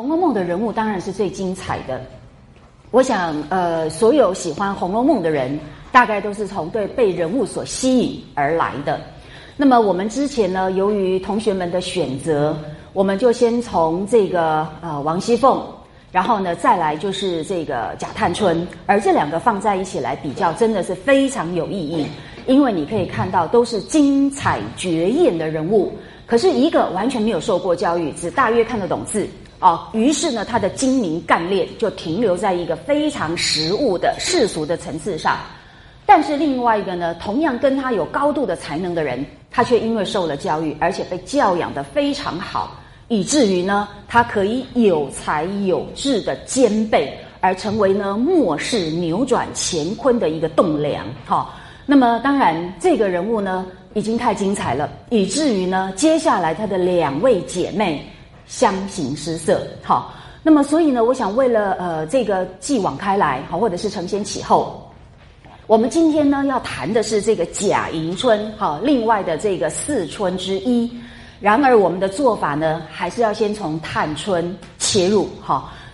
红楼梦的人物当然是最精彩的。我想，所有喜欢《红楼梦》的人，大概都是从对被人物所吸引而来的。那么我们之前呢，由于同学们的选择，我们就先从这个王熙凤，然后呢再来就是这个贾探春，而这两个放在一起来比较，真的是非常有意义。因为你可以看到，都是精彩绝艳的人物，可是一个完全没有受过教育，只大约看得懂字。于是呢，他的精明干练就停留在一个非常实务的世俗的层次上。但是另外一个呢，同样跟他有高度的才能的人，他却因为受了教育，而且被教养得非常好，以至于呢，他可以有才有智的兼备，而成为呢末世扭转乾坤的一个栋梁。那么当然，这个人物呢已经太精彩了，以至于呢，接下来他的两位姐妹相形失色。那么所以呢，我想为了这个继往开来，或者是承先启后，我们今天呢要谈的是这个贾迎春，另外的这个四春之一。然而我们的做法呢，还是要先从探春切入。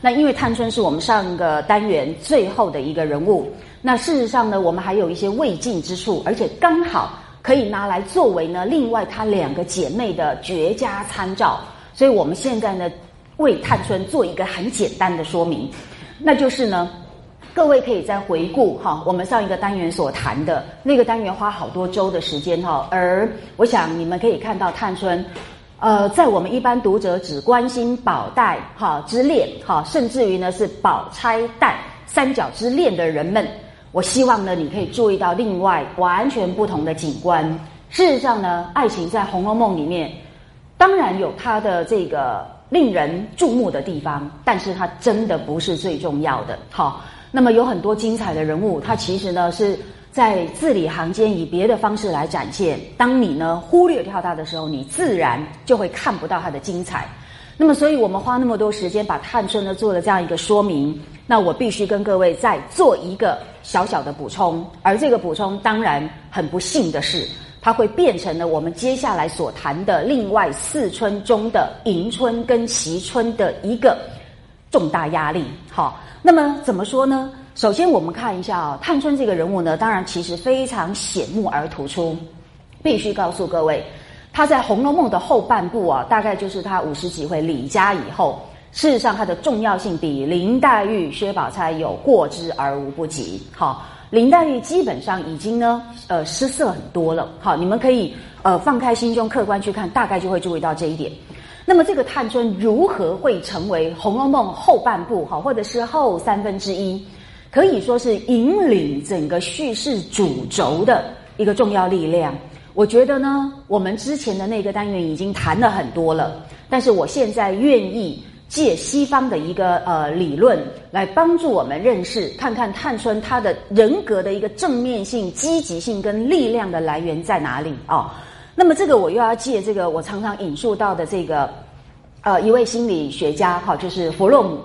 那因为探春是我们上个单元最后的一个人物，那事实上呢，我们还有一些未尽之处，而且刚好可以拿来作为呢另外她两个姐妹的绝佳参照。所以我们现在呢，为探春做一个很简单的说明，那就是呢，各位可以再回顾我们上一个单元所谈的那个单元，花好多周的时间而我想你们可以看到探春，在我们一般读者只关心宝黛之恋甚至于呢是宝钗黛三角之恋的人们，我希望呢你可以注意到另外完全不同的景观。事实上呢，爱情在《红楼梦》里面当然有它的这个令人注目的地方，但是它真的不是最重要的。那么有很多精彩的人物，它其实呢是在字里行间以别的方式来展现。当你呢忽略掉它的时候，你自然就会看不到它的精彩。那么所以我们花那么多时间把探春呢做了这样一个说明，那我必须跟各位再做一个小小的补充，而这个补充当然很不幸的是，它会变成了我们接下来所谈的另外四春中的迎春跟惜春的一个重大压力。那么怎么说呢？首先我们看一下探春这个人物呢，当然其实非常显目而突出。必须告诉各位，她在《红楼梦》的后半部大概就是她50几回李家以后，事实上她的重要性比林黛玉、薛宝钗有过之而无不及。林黛玉基本上已经呢，失色很多了。你们可以放开心胸，客观去看，大概就会注意到这一点。那么这个探春如何会成为《红楼梦》后半部，或者是后1/3，可以说是引领整个叙事主轴的一个重要力量。我觉得呢，我们之前的那个单元已经谈了很多了，但是我现在愿意借西方的一个理论来帮助我们认识，看看探春她的人格的一个正面性、积极性跟力量的来源在哪里那么这个我又要借这个我常常引述到的这个一位心理学家就是弗洛姆。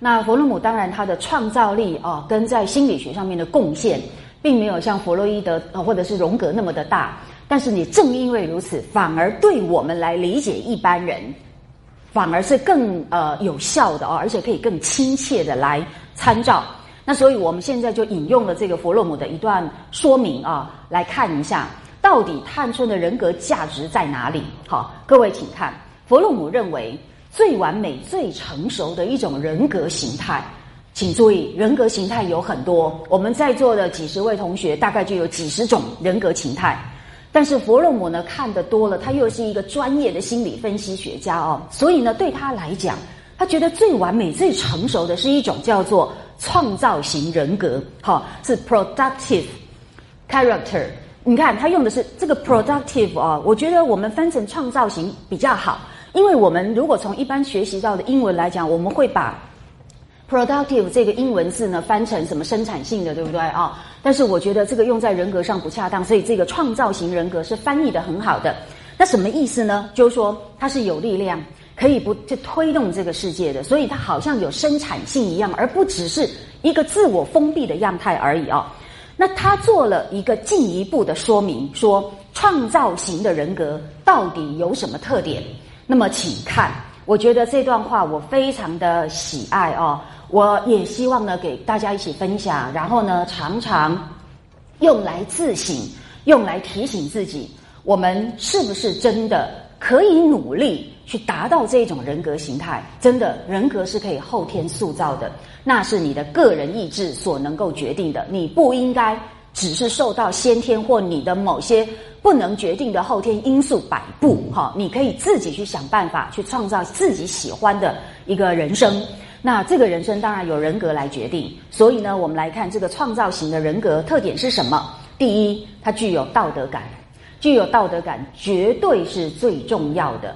那弗洛姆当然他的创造力跟在心理学上面的贡献，并没有像弗洛伊德或者是荣格那么的大，但是你正因为如此，反而对我们来理解一般人，反而是更有效的而且可以更亲切的来参照。那所以我们现在就引用了这个弗洛姆的一段说明来看一下到底探春的人格价值在哪里。各位请看，弗洛姆认为最完美最成熟的一种人格形态，请注意人格形态有很多，我们在座的几十位同学大概就有几十种人格形态，但是弗洛姆呢看得多了，他又是一个专业的心理分析学家所以呢对他来讲，他觉得最完美最成熟的是一种叫做创造型人格是 productive character。 你看他用的是这个 productive 我觉得我们翻成创造型比较好，因为我们如果从一般学习到的英文来讲，我们会把 productive 这个英文字呢翻成什么生产性的，对不对但是我觉得这个用在人格上不恰当，所以这个创造型人格是翻译的很好的。那什么意思呢？就是说它是有力量，可以不去推动这个世界的，所以它好像有生产性一样，而不只是一个自我封闭的样态而已那他做了一个进一步的说明，说创造型的人格到底有什么特点？那么请看我觉得这段话我非常的喜爱哦，我也希望呢给大家一起分享，然后呢常常用来自省，用来提醒自己，我们是不是真的可以努力去达到这种人格形态？真的，人格是可以后天塑造的，那是你的个人意志所能够决定的，你不应该只是受到先天或你的某些不能决定的后天因素摆布，你可以自己去想办法去创造自己喜欢的一个人生。那这个人生当然由人格来决定，所以呢我们来看这个创造型的人格特点是什么。第一，它具有道德感，具有道德感绝对是最重要的。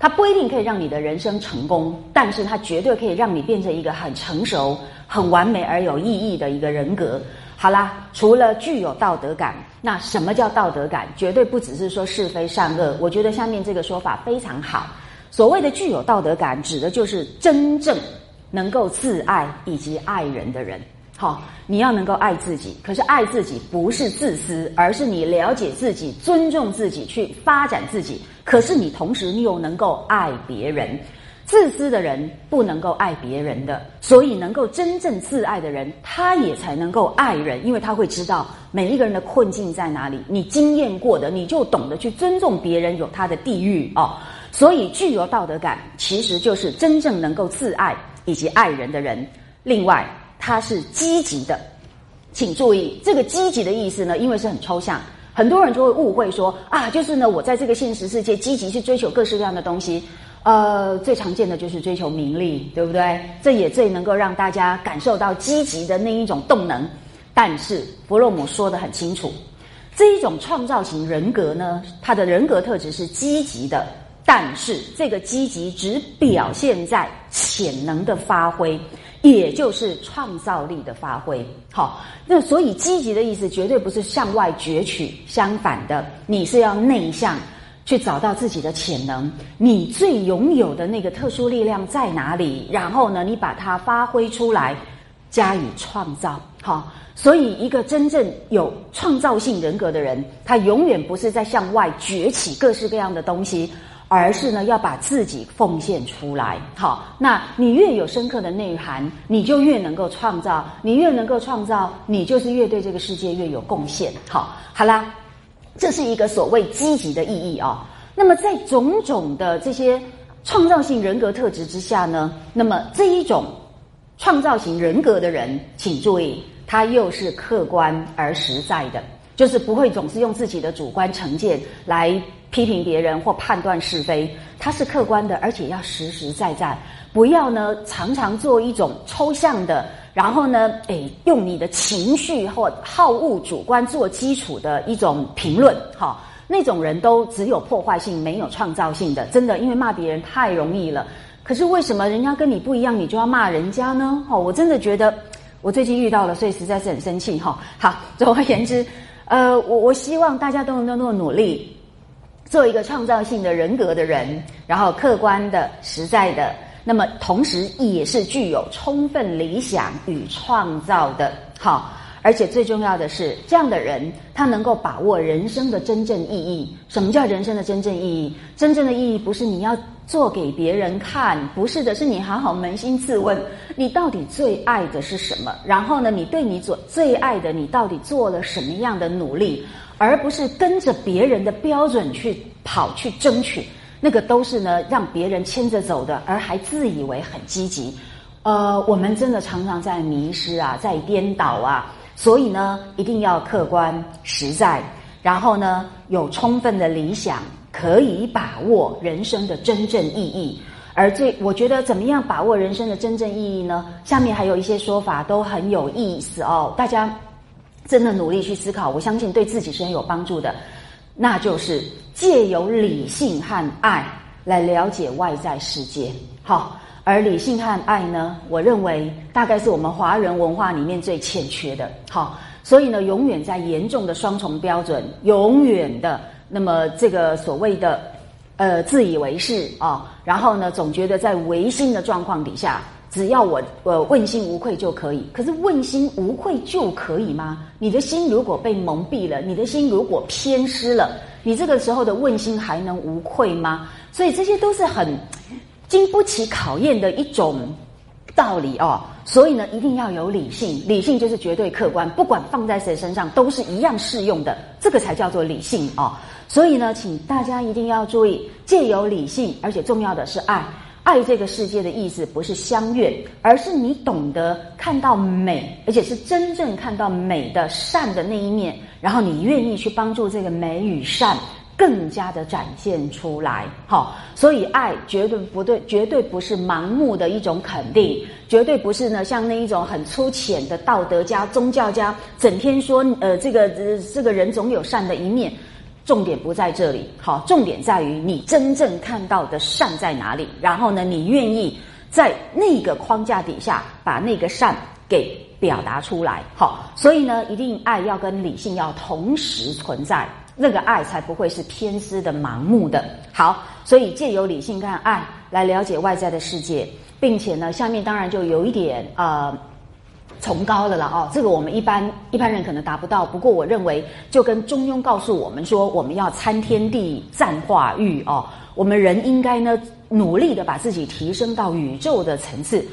它不一定可以让你的人生成功，但是它绝对可以让你变成一个很成熟、很完美而有意义的一个人格。好啦，除了具有道德感，那什么叫道德感？绝对不只是说是非善恶，我觉得下面这个说法非常好。所谓的具有道德感，指的就是真正能够自爱以及爱人的人。好，你要能够爱自己，可是爱自己不是自私，而是你了解自己、尊重自己、去发展自己，可是你同时你又能够爱别人。自私的人不能够爱别人的，所以能够真正自爱的人，他也才能够爱人，因为他会知道每一个人的困境在哪里，你经验过的，你就懂得去尊重别人有他的地狱哦。所以具有道德感，其实就是真正能够自爱以及爱人的人。另外，他是积极的，请注意这个积极的意思呢，因为是很抽象。很多人就会误会说啊，就是呢，我在这个现实世界积极去追求各式各样的东西，最常见的就是追求名利，对不对？这也最能够让大家感受到积极的那一种动能。但是弗洛姆说得很清楚，这一种创造型人格呢，它的人格特质是积极的，但是这个积极只表现在潜能的发挥，也就是创造力的发挥。好，那所以积极的意思绝对不是向外攫取，相反的，你是要内向去找到自己的潜能，你最拥有的那个特殊力量在哪里，然后呢你把它发挥出来，加以创造。好，所以一个真正有创造性人格的人，他永远不是在向外攫取各式各样的东西，而是呢要把自己奉献出来。好，那你越有深刻的内涵，你就越能够创造，你越能够创造，你就是越对这个世界越有贡献。好啦，这是一个所谓积极的意义哦。那么在种种的这些创造性人格特质之下呢，那么这一种创造型人格的人，请注意，他又是客观而实在的，就是不会总是用自己的主观成见来批评别人或判断是非，它是客观的，而且要实实在在，不要呢常常做一种抽象的，然后呢用你的情绪或好恶主观做基础的一种评论。好，那种人都只有破坏性，没有创造性的，真的，因为骂别人太容易了，可是为什么人家跟你不一样你就要骂人家呢？我真的觉得我最近遇到了，所以实在是很生气。好，总而言之，我希望大家都能够努力做一个创造性的人格的人，然后客观的、实在的，那么同时也是具有充分理想与创造的。好，而且最重要的是，这样的人他能够把握人生的真正意义。什么叫人生的真正意义？真正的意义不是你要做给别人看，不是的，是你好好扪心自问，你到底最爱的是什么？然后呢，你对你所最爱的，你到底做了什么样的努力？而不是跟着别人的标准去跑去争取，那个都是呢让别人牵着走的，而还自以为很积极。我们真的常常在迷失啊，在颠倒啊，所以呢一定要客观实在，然后呢有充分的理想，可以把握人生的真正意义。而我觉得怎么样把握人生的真正意义呢？下面还有一些说法都很有意思哦，大家真的努力去思考，我相信对自己是很有帮助的。那就是借由理性和爱来了解外在世界。好，而理性和爱呢，我认为大概是我们华人文化里面最欠缺的。好，所以呢永远在严重的双重标准，永远的那么这个所谓的自以为是啊，然后呢总觉得在唯心的状况底下，只要我问心无愧就可以。可是问心无愧就可以吗？你的心如果被蒙蔽了，你的心如果偏失了，你这个时候的问心还能无愧吗？所以这些都是很经不起考验的一种道理哦。所以呢，一定要有理性，理性就是绝对客观，不管放在谁身上都是一样适用的，这个才叫做理性哦。所以呢，请大家一定要注意，借由理性，而且重要的是爱。爱这个世界的意思不是相悦，而是你懂得看到美，而且是真正看到美的善的那一面，然后你愿意去帮助这个美与善更加的展现出来。好，所以爱绝对不是盲目的一种肯定，绝对不是呢像那一种很粗浅的道德家、宗教家整天说这个人总有善的一面。重点不在这里，好，重点在于你真正看到的善在哪里，然后呢，你愿意在那个框架底下把那个善给表达出来，好，所以呢，一定爱要跟理性要同时存在，那个爱才不会是偏私的、盲目的。好，所以借由理性跟爱来了解外在的世界，并且呢，下面当然就有一点崇高的了哦，这个我们一般人可能达不到，不过我认为就跟中庸告诉我们说，我们要参天地、赞化育哦，我们人应该呢努力的把自己提升到宇宙的层次，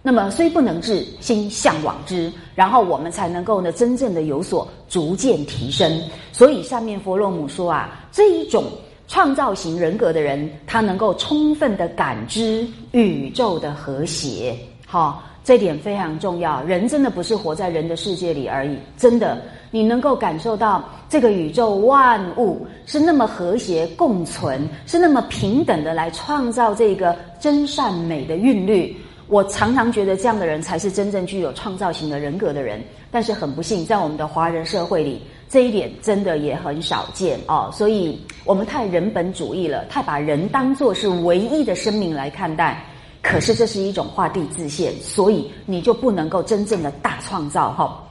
那么虽不能至，心向往之，然后我们才能够呢真正的有所逐渐提升。所以下面佛洛姆说啊，这一种创造型人格的人，他能够充分的感知宇宙的和谐，好。这点非常重要，人真的不是活在人的世界里而已，真的，你能够感受到这个宇宙万物是那么和谐共存，是那么平等的来创造这个真善美的韵律。我常常觉得这样的人才是真正具有创造型的人格的人，但是很不幸，在我们的华人社会里，这一点真的也很少见哦。所以我们太人本主义了，太把人当作是唯一的生命来看待。可是这是一种画地自限，所以你就不能够真正的大创造哈。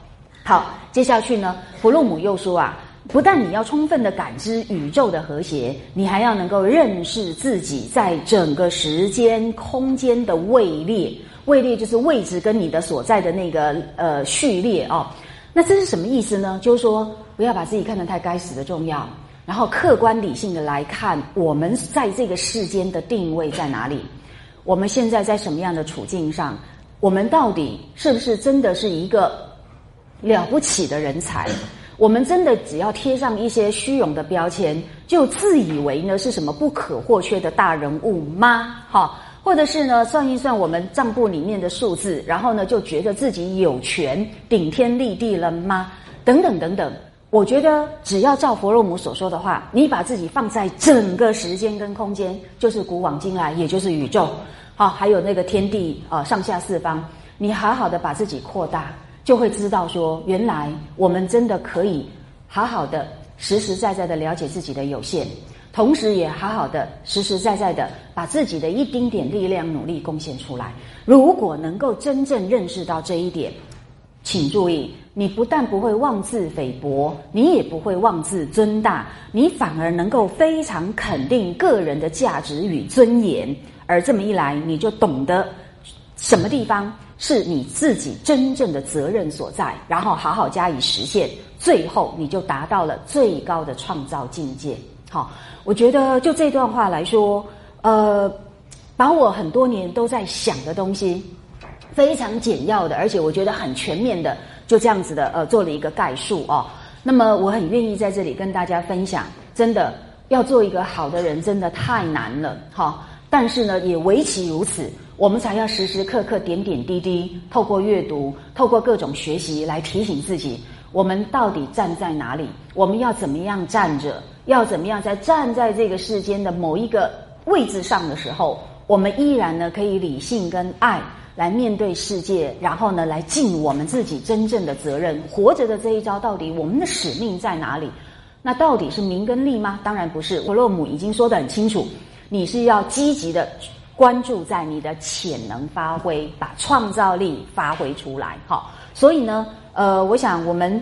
好，接下去呢，弗洛姆又说啊，不但你要充分的感知宇宙的和谐，你还要能够认识自己在整个时间空间的位列。位列就是位置跟你的所在的那个序列哦。那这是什么意思呢？就是说不要把自己看得太该死的重要，然后客观理性的来看我们在这个世间的定位在哪里。我们现在在什么样的处境上？我们到底是不是真的是一个了不起的人才？我们真的只要贴上一些虚荣的标签，就自以为呢是什么不可或缺的大人物吗？哈，或者是呢算一算我们账簿里面的数字，然后呢就觉得自己有权顶天立地了吗？等等等等。我觉得只要照佛洛姆所说的话，你把自己放在整个时间跟空间，就是古往今来，也就是宇宙啊，还有那个天地啊，上下四方，你好好的把自己扩大，就会知道说原来我们真的可以好好的实实在在的了解自己的有限，同时也好好的实实在在的把自己的一丁点力量努力贡献出来。如果能够真正认识到这一点，请注意，你不但不会妄自菲薄，你也不会妄自尊大，你反而能够非常肯定个人的价值与尊严。而这么一来，你就懂得什么地方是你自己真正的责任所在，然后好好加以实现，最后你就达到了最高的创造境界。好，我觉得就这段话来说，把我很多年都在想的东西非常简要的，而且我觉得很全面的，就这样子的做了一个概述哦。那么我很愿意在这里跟大家分享，真的要做一个好的人真的太难了哈。但是呢也唯其如此，我们才要时时刻刻点点滴滴，透过阅读，透过各种学习来提醒自己，我们到底站在哪里，我们要怎么样站着，要怎么样在站在这个世间的某一个位置上的时候，我们依然呢可以理性跟爱来面对世界，然后呢来尽我们自己真正的责任。活着的这一招，到底我们的使命在哪里？那到底是名跟利吗？当然不是，弗洛姆已经说得很清楚，你是要积极的关注在你的潜能发挥，把创造力发挥出来。好，所以呢我想我们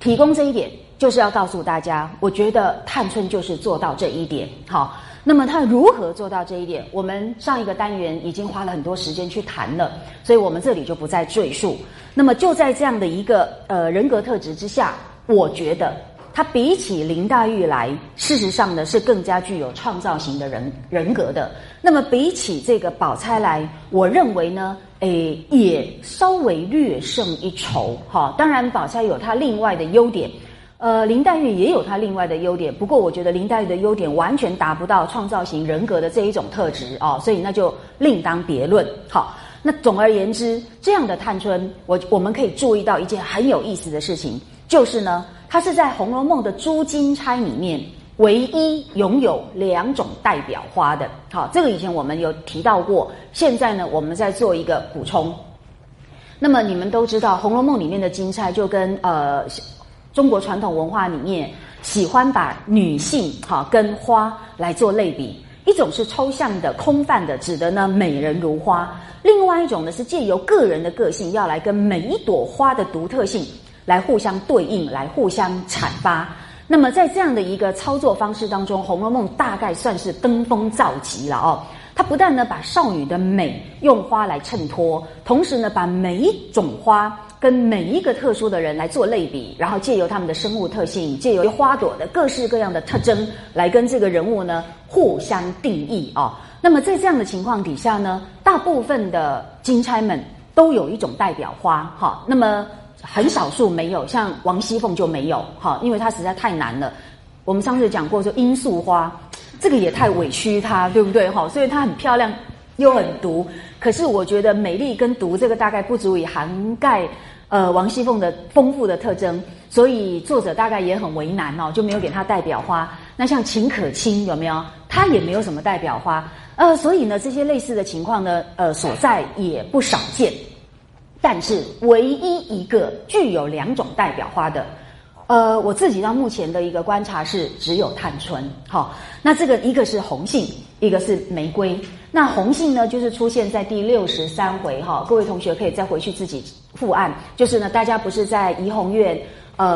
提供这一点，就是要告诉大家，我觉得探春就是做到这一点。好，那么他如何做到这一点？我们上一个单元已经花了很多时间去谈了，所以我们这里就不再赘述。那么就在这样的一个人格特质之下，我觉得他比起林黛玉来，事实上呢是更加具有创造型的人格的。那么比起这个宝钗来，我认为呢，也稍微略胜一筹哈。当然，宝钗有她另外的优点，林黛玉也有她另外的优点。不过，我觉得林黛玉的优点完全达不到创造型人格的这一种特质啊，所以那就另当别论。好。那总而言之，这样的探春，我们可以注意到一件很有意思的事情，就是呢，她是在《红楼梦》的朱金钗里面唯一拥有2种代表花的。好，这个以前我们有提到过，现在呢，我们再做一个补充。那么你们都知道，《红楼梦》里面的金钗就跟中国传统文化里面喜欢把女性哈跟花来做类比。一种是抽象的、空泛的，指的呢美人如花；另外一种呢是借由个人的个性，要来跟每一朵花的独特性来互相对应，来互相阐发。那么在这样的一个操作方式当中，《红楼梦》大概算是登峰造极了哦。它不但呢把少女的美用花来衬托，同时呢把每一种花跟每一个特殊的人来做类比，然后借由他们的生物特性，借由花朵的各式各样的特征来跟这个人物呢互相定义啊。那么在这样的情况底下呢，大部分的金钗们都有一种代表花哈，那么很少数没有，像王熙凤就没有哈，因为她实在太难了。我们上次讲过，就罂粟花，这个也太委屈她，对不对哈？所以她很漂亮，又很毒，可是我觉得美丽跟毒这个大概不足以涵盖王熙凤的丰富的特征，所以作者大概也很为难哦，就没有给她代表花。那像秦可卿有没有？她也没有什么代表花，所以呢这些类似的情况呢，所在也不少见。但是唯一一个具有2种代表花的，我自己到目前的一个观察是只有探春。好，那这个一个是红杏，一个是玫瑰。那红杏呢，就是出现在第63回哈，各位同学可以再回去自己复案。就是呢，大家不是在怡红院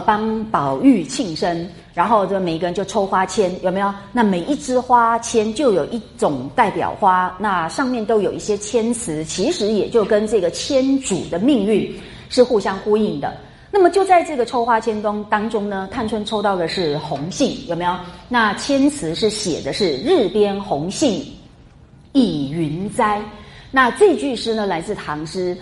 帮宝玉庆生，然后就每一个人就抽花签，有没有？那每一支花签就有一种代表花，那上面都有一些签词，其实也就跟这个签主的命运是互相呼应的。那么就在这个抽花签当中呢，探春抽到的是红杏，有没有？那签词是写的是日边红杏倚云栽，那这句诗呢来自唐诗，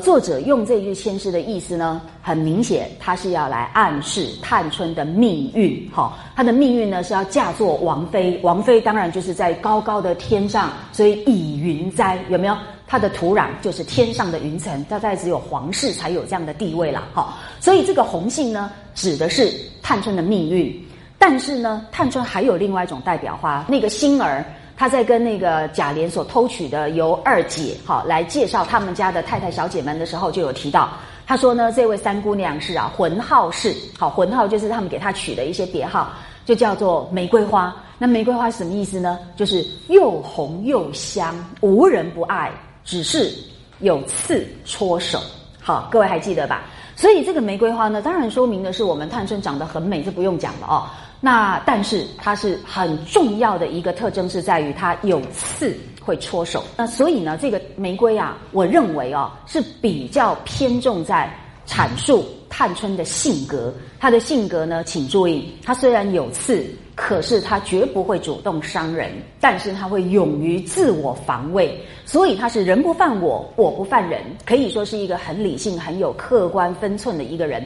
作者用这句签诗的意思呢，很明显，他是要来暗示探春的命运，哈，她的命运呢是要嫁作王妃，王妃当然就是在高高的天上，所以倚云栽，有没有？它的土壤就是天上的云层，大概只有皇室才有这样的地位啦，哈，所以这个红杏呢指的是探春的命运。但是呢，探春还有另外一种代表花，那个星儿。他在跟那个贾琏所偷取的由二姐哈来介绍他们家的太太小姐们的时候，就有提到，他说呢，这位三姑娘是啊浑号氏，好，浑号就是他们给她取的一些别号，就叫做玫瑰花。那玫瑰花是什么意思呢？就是又红又香，无人不爱，只是有刺戳手。好，各位还记得吧？所以这个玫瑰花呢，当然说明的是我们探春长得很美，这不用讲了哦。那但是它是很重要的一个特征，是在于它有刺会戳手。那所以呢，这个玫瑰啊，我认为哦是比较偏重在阐述探春的性格。她的性格呢，请注意，她虽然有刺，可是她绝不会主动伤人，但是她会勇于自我防卫。所以她是人不犯我，我不犯人，可以说是一个很理性、很有客观分寸的一个人。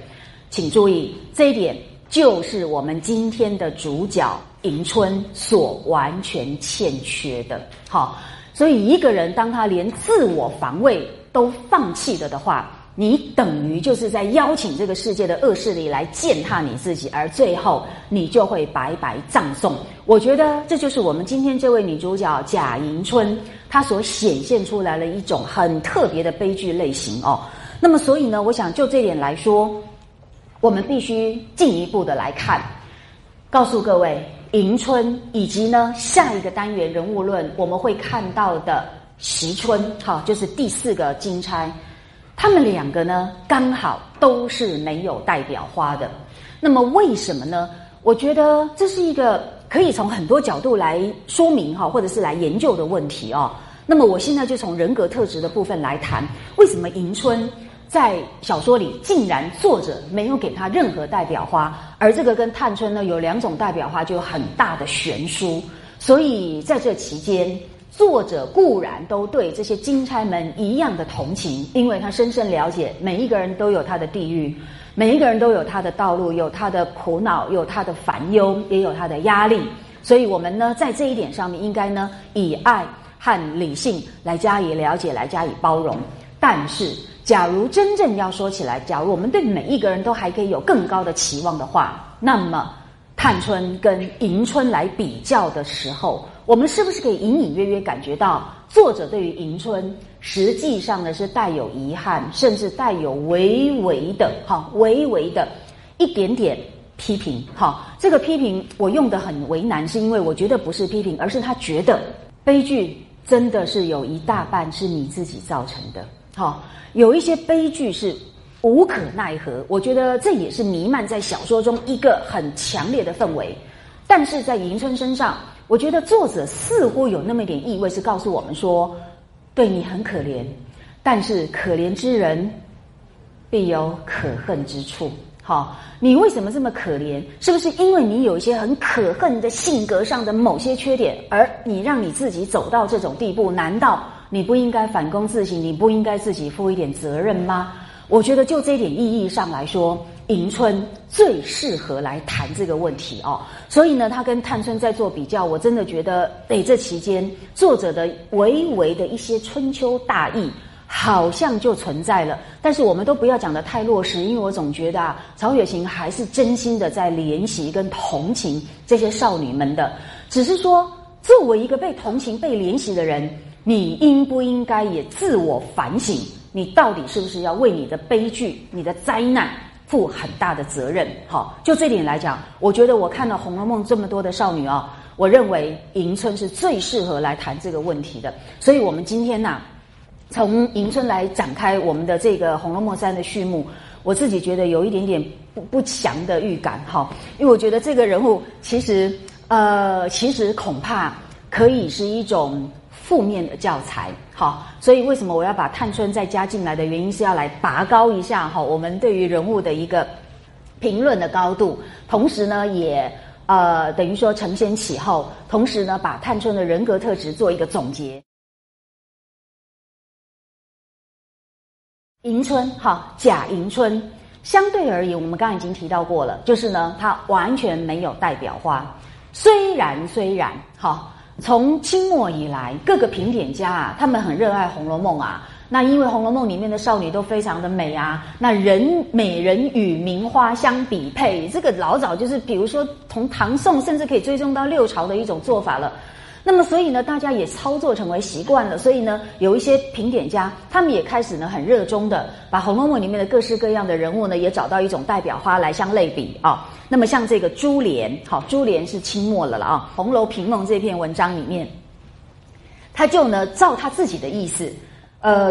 请注意这一点。就是我们今天的主角迎春所完全欠缺的，好，所以一个人当他连自我防卫都放弃了的话，你等于就是在邀请这个世界的恶势力来践踏你自己，而最后你就会白白葬送。我觉得这就是我们今天这位女主角贾迎春她所显现出来了一种很特别的悲剧类型哦。那么所以呢，我想就这点来说，我们必须进一步的来看，告诉各位，迎春以及呢下一个单元人物论我们会看到的惜春，好，就是第4个金钗，他们2个呢刚好都是没有代表花的。那么为什么呢？我觉得这是一个可以从很多角度来说明哈，或者是来研究的问题哦。那么我现在就从人格特质的部分来谈，为什么迎春在小说里竟然作者没有给他任何代表花，而这个跟探春呢有两种代表花就有很大的悬殊，所以在这期间作者固然都对这些金钗们一样的同情，因为他深深了解每一个人都有他的地狱，每一个人都有他的道路，有他的苦恼，有他的烦忧，也有他的压力，所以我们呢在这一点上面应该呢以爱和理性来加以了解，来加以包容。但是假如真正要说起来，假如我们对每一个人都还可以有更高的期望的话，那么探春跟迎春来比较的时候，我们是不是可以隐隐约约感觉到作者对于迎春实际上呢是带有遗憾，甚至带有微微的一点点批评。这个批评我用得很为难，是因为我觉得不是批评，而是他觉得悲剧真的是有一大半是你自己造成的。有一些悲剧是无可奈何，我觉得这也是弥漫在小说中一个很强烈的氛围。但是在迎春身上，我觉得作者似乎有那么一点意味，是告诉我们说，对你很可怜，但是可怜之人必有可恨之处。你为什么这么可怜？是不是因为你有一些很可恨的性格上的某些缺点，而你让你自己走到这种地步？难道你不应该反躬自省，你不应该自己负一点责任吗？我觉得就这点意义上来说，迎春最适合来谈这个问题哦。所以呢，他跟探春在做比较，我真的觉得，这期间作者的微微的一些春秋大义好像就存在了，但是我们都不要讲得太落实，因为我总觉得曹雪芹还是真心的在怜惜跟同情这些少女们的，只是说作为一个被同情、被怜惜的人，你应不应该也自我反省，你到底是不是要为你的悲剧、你的灾难负很大的责任。就这点来讲，我觉得我看了《红楼梦》这么多的少女我认为迎春是最适合来谈这个问题的。所以我们今天从迎春来展开我们的这个《红楼梦3》的序幕，我自己觉得有一点点不祥的预感。因为我觉得这个人物其实恐怕可以是一种负面的教材。所以为什么我要把探春再加进来的原因，是要来拔高一下我们对于人物的一个评论的高度，同时呢也等于说承先启后，同时呢把探春的人格特质做一个总结。迎春贾迎春相对而言，我们刚才已经提到过了，就是呢她完全没有代表花。虽然从清末以来，各个评点家他们很热爱《红楼梦》那因为《红楼梦》里面的少女都非常的美那美人与名花相比配，这个老早就是比如说从唐宋甚至可以追踪到六朝的一种做法了。那么所以呢大家也操作成为习惯了，所以呢有一些评点家他们也开始呢很热衷的把《红楼梦》里面的各式各样的人物呢也找到一种代表花来相类比那么像这个珠帘，珠帘是清末了《红楼评梦》这篇文章里面，他就呢照他自己的意思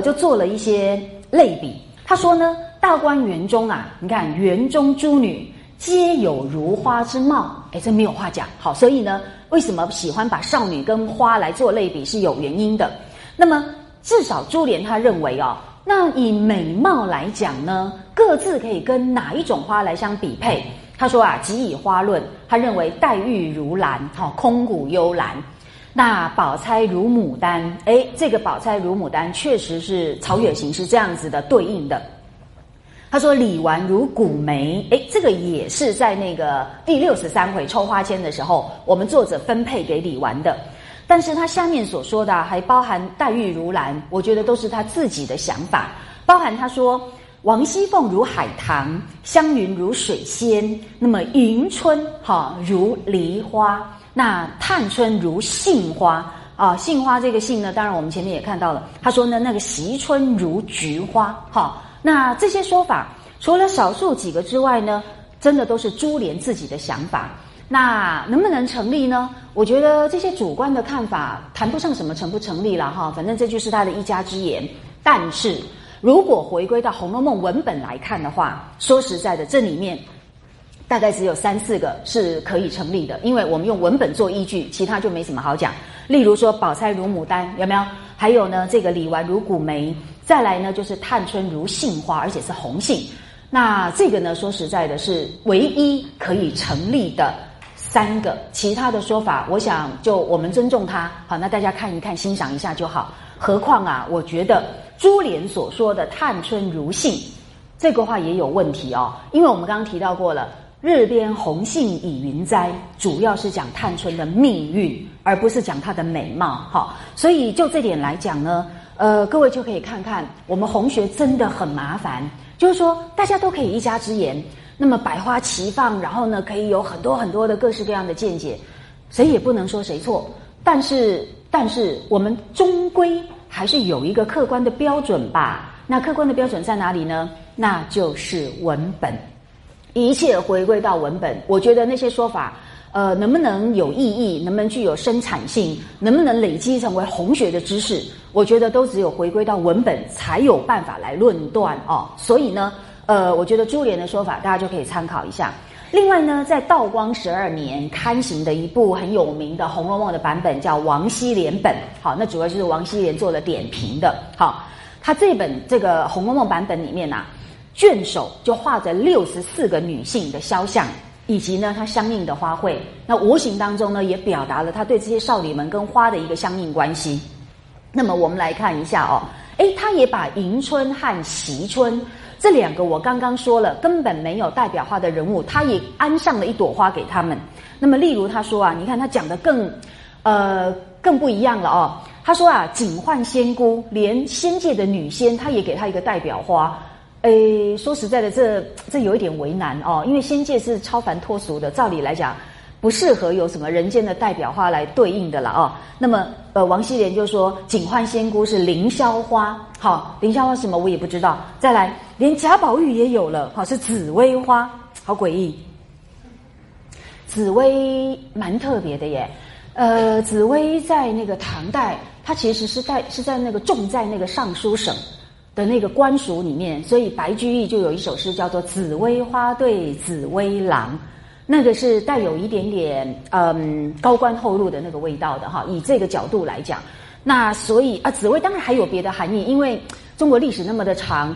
就做了一些类比。他说呢，大观园中你看园中诸女皆有如花之貌，这没有话讲。所以呢为什么喜欢把少女跟花来做类比是有原因的。那么至少珠帘他认为那以美貌来讲呢，各自可以跟哪一种花来相比配？他说即以花论，他认为黛玉如兰，空谷幽兰；那宝钗如牡丹，这个宝钗如牡丹确实是曹雪芹是这样子的对应的。他说李纨如古梅，这个也是在那个第63回抽花签的时候，我们作者分配给李纨的。但是他下面所说的还包含黛玉如兰，我觉得都是他自己的想法。包含他说王熙凤如海棠，湘云如水仙，那么迎春如梨花，那探春如杏花杏花这个杏呢，当然我们前面也看到了。他说呢那个惜春如菊花那这些说法除了少数几个之外呢，真的都是珠帘自己的想法。那能不能成立呢？我觉得这些主观的看法谈不上什么成不成立了反正这就是他的一家之言。但是如果回归到《红楼梦》文本来看的话，说实在的，这里面大概只有3-4个是可以成立的，因为我们用文本做依据，其他就没什么好讲。例如说宝钗如牡丹，有没有？还有呢这个李纨如古梅，再来呢就是探春如杏花，而且是红杏。那这个呢说实在的是唯一可以成立的三个，其他的说法我想就我们尊重它。好，那大家看一看欣赏一下就好。何况啊，我觉得珠帘所说的探春如杏这个话也有问题哦，因为我们刚刚提到过了，日边红杏倚云栽主要是讲探春的命运，而不是讲她的美貌。好，所以就这点来讲呢，各位就可以看看我们红学真的很麻烦，就是说大家都可以一家之言，那么百花齐放，然后呢可以有很多很多的各式各样的见解，谁也不能说谁错，但是我们终归还是有一个客观的标准吧。那客观的标准在哪里呢？那就是文本，一切回归到文本。我觉得那些说法能不能有意义，能不能具有生产性，能不能累积成为红学的知识，我觉得都只有回归到文本才有办法来论断哦。所以呢我觉得珠帘的说法大家就可以参考一下。另外呢，在道光12年刊行的一部很有名的《红楼梦》的版本叫王熙莲本。好，那主要就是王熙莲做了点评的。好，他这本这个《红楼梦》版本里面啊，卷首就画着64个女性的肖像，以及呢它相应的花卉，那无形当中呢也表达了他对这些少女们跟花的一个相应关系。那么我们来看一下哦，他也把迎春和惜春这两个我刚刚说了根本没有代表花的人物，他也安上了一朵花给他们。那么例如他说啊，你看他讲的更不一样了哦，他说啊，警幻仙姑连仙界的女仙他也给她一个代表花。说实在的，这有一点为难哦，因为仙界是超凡脱俗的，照理来讲不适合有什么人间的代表花来对应的了哦。那么王熙莲就说警幻仙姑是凌霄花，好，凌霄花什么我也不知道。再来连贾宝玉也有了，好，是紫薇花，好诡异。紫薇蛮特别的耶，紫薇在那个唐代，它其实是在那个种在那个尚书省的那个官署里面，所以白居易就有一首诗叫做《紫薇花对紫薇郎》，那个是带有一点点高官厚禄的那个味道的哈。以这个角度来讲，那所以啊，紫薇当然还有别的含义，因为中国历史那么的长，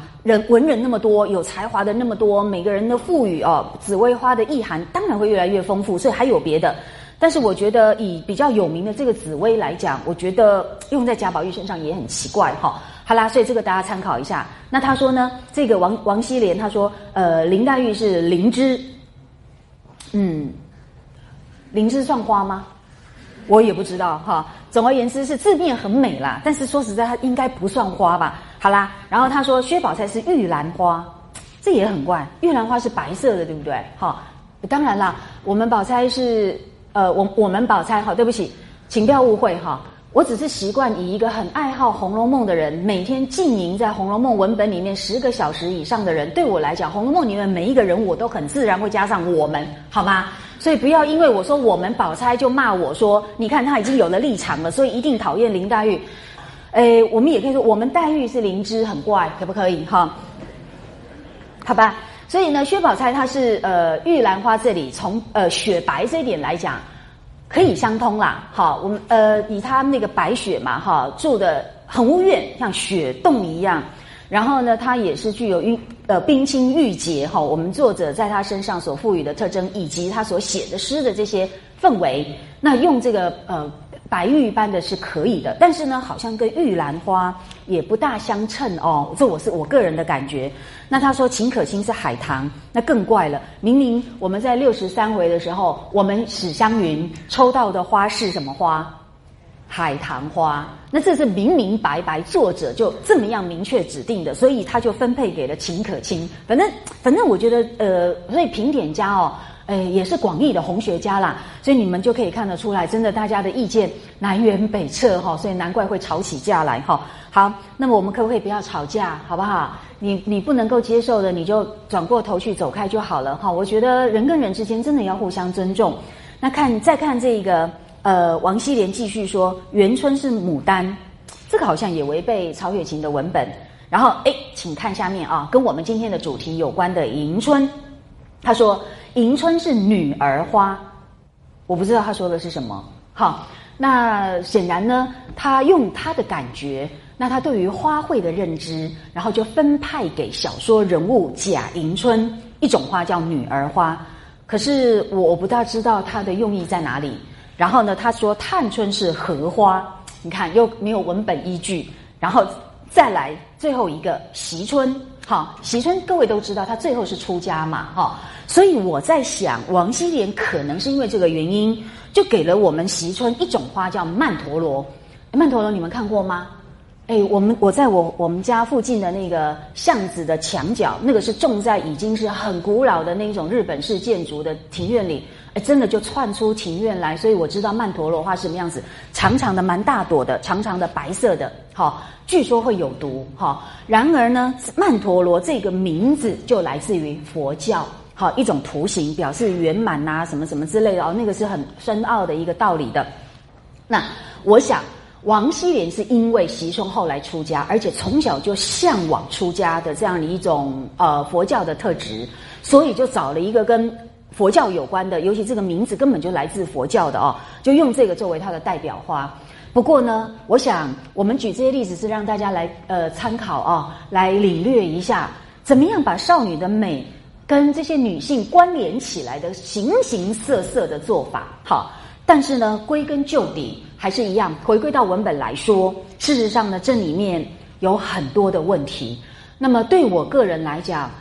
文人那么多，有才华的那么多，每个人的赋予哦，紫薇花的意涵当然会越来越丰富，所以还有别的。但是我觉得以比较有名的这个紫薇来讲，我觉得用在贾宝玉身上也很奇怪哈。好啦，所以这个大家参考一下。那他说呢，这个王熙莲他说，林黛玉是灵芝，灵芝算花吗？我也不知道哈。总而言之是字面很美啦，但是说实在它应该不算花吧。好啦，然后他说薛宝钗是玉兰花，这也很怪，玉兰花是白色的，对不对？哈，当然啦，我们宝钗是。我们宝钗哈，对不起，请不要误会哈，我只是习惯以一个很爱好《红楼梦》的人，每天浸淫在《红楼梦》文本里面10个小时以上的人，对我来讲，《红楼梦》里面每一个人物我都很自然会加上我们，好吗？所以不要因为我说我们宝钗就骂我说，你看他已经有了立场了，所以一定讨厌林黛玉。我们也可以说我们黛玉是灵芝，很怪，可不可以哈？好吧。所以呢，薛宝钗她是玉兰花，这里从雪白这一点来讲，可以相通啦。好，我们以她那个白雪嘛，哈，住的很屋苑，像雪洞一样。然后呢，她也是具有冰清玉洁哈。我们作者在她身上所赋予的特征，以及她所写的诗的这些氛围，那用这个白玉般的是可以的，但是呢，好像跟玉兰花也不大相称哦。这我个人的感觉。那他说秦可卿是海棠，那更怪了。明明我们在63回的时候，我们史湘云抽到的花是什么花？海棠花。那这是明明白白作者就这么样明确指定的，所以他就分配给了秦可卿。反正我觉得所以评点家哦。也是广义的红学家啦，所以你们就可以看得出来，真的大家的意见南辕北辙哈，所以难怪会吵起架来哈。好，那么我们可不可以不要吵架，好不好？你不能够接受的，你就转过头去走开就好了哈。我觉得人跟人之间真的要互相尊重。那再看这个王熙莲继续说，元春是牡丹，这个好像也违背曹雪芹的文本。然后请看下面啊，跟我们今天的主题有关的迎春，他说。迎春是女儿花，我不知道他说的是什么。好，那显然呢，他用他的感觉那他对于花卉的认知，然后就分派给小说人物贾迎春一种花叫女儿花。可是我不大知道他的用意在哪里。然后呢，他说探春是荷花，你看又没有文本依据。然后再来最后一个惜春，好，惜春各位都知道，他最后是出家嘛，哈。所以我在想，王熙莲可能是因为这个原因，就给了我们惜春一种花叫曼陀罗。曼陀罗你们看过吗？我在我们家附近的那个巷子的墙角，那个是种在已经是很古老的那种日本式建筑的庭院里，真的就窜出庭院来，所以我知道曼陀罗花什么样子，长长的蛮大朵的，长长的白色的，据说会有毒，然而呢，曼陀罗这个名字就来自于佛教，一种图形表示圆满啊什么什么之类的，那个是很深奥的一个道理的。那我想王熙莲是因为惜春后来出家，而且从小就向往出家的这样的一种佛教的特质，所以就找了一个跟佛教有关的，尤其这个名字根本就来自佛教的哦，就用这个作为它的代表花。不过呢，我想我们举这些例子是让大家来参考啊，来领略一下怎么样把少女的美跟这些女性关联起来的形形色色的做法。好，但是呢，归根究底，还是一样回归到文本来说，事实上呢，这里面有很多的问题。那么对我个人来讲，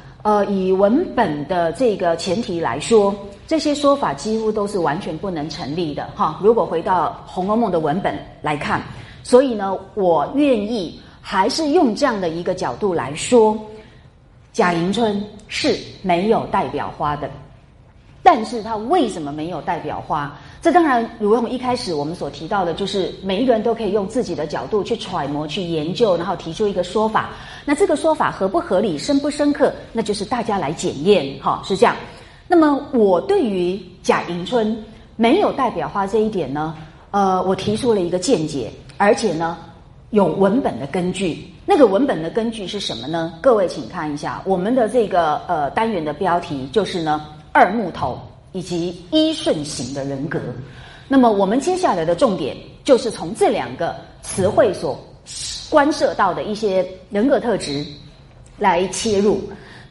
以文本的这个前提来说，这些说法几乎都是完全不能成立的哈。如果回到《红楼梦》的文本来看，所以呢，我愿意还是用这样的一个角度来说，贾迎春是没有代表花的。但是他为什么没有代表花？这当然，如同一开始我们所提到的，就是每一个人都可以用自己的角度去揣摩、去研究，然后提出一个说法。那这个说法合不合理、深不深刻，那就是大家来检验，哈，是这样。那么我对于贾迎春没有代表花这一点呢，我提出了一个见解，而且呢有文本的根据。那个文本的根据是什么呢？各位请看一下我们的这个单元的标题，就是呢二木头以及依顺型的人格。那么我们接下来的重点就是从这两个词汇所关涉到的一些人格特质来切入。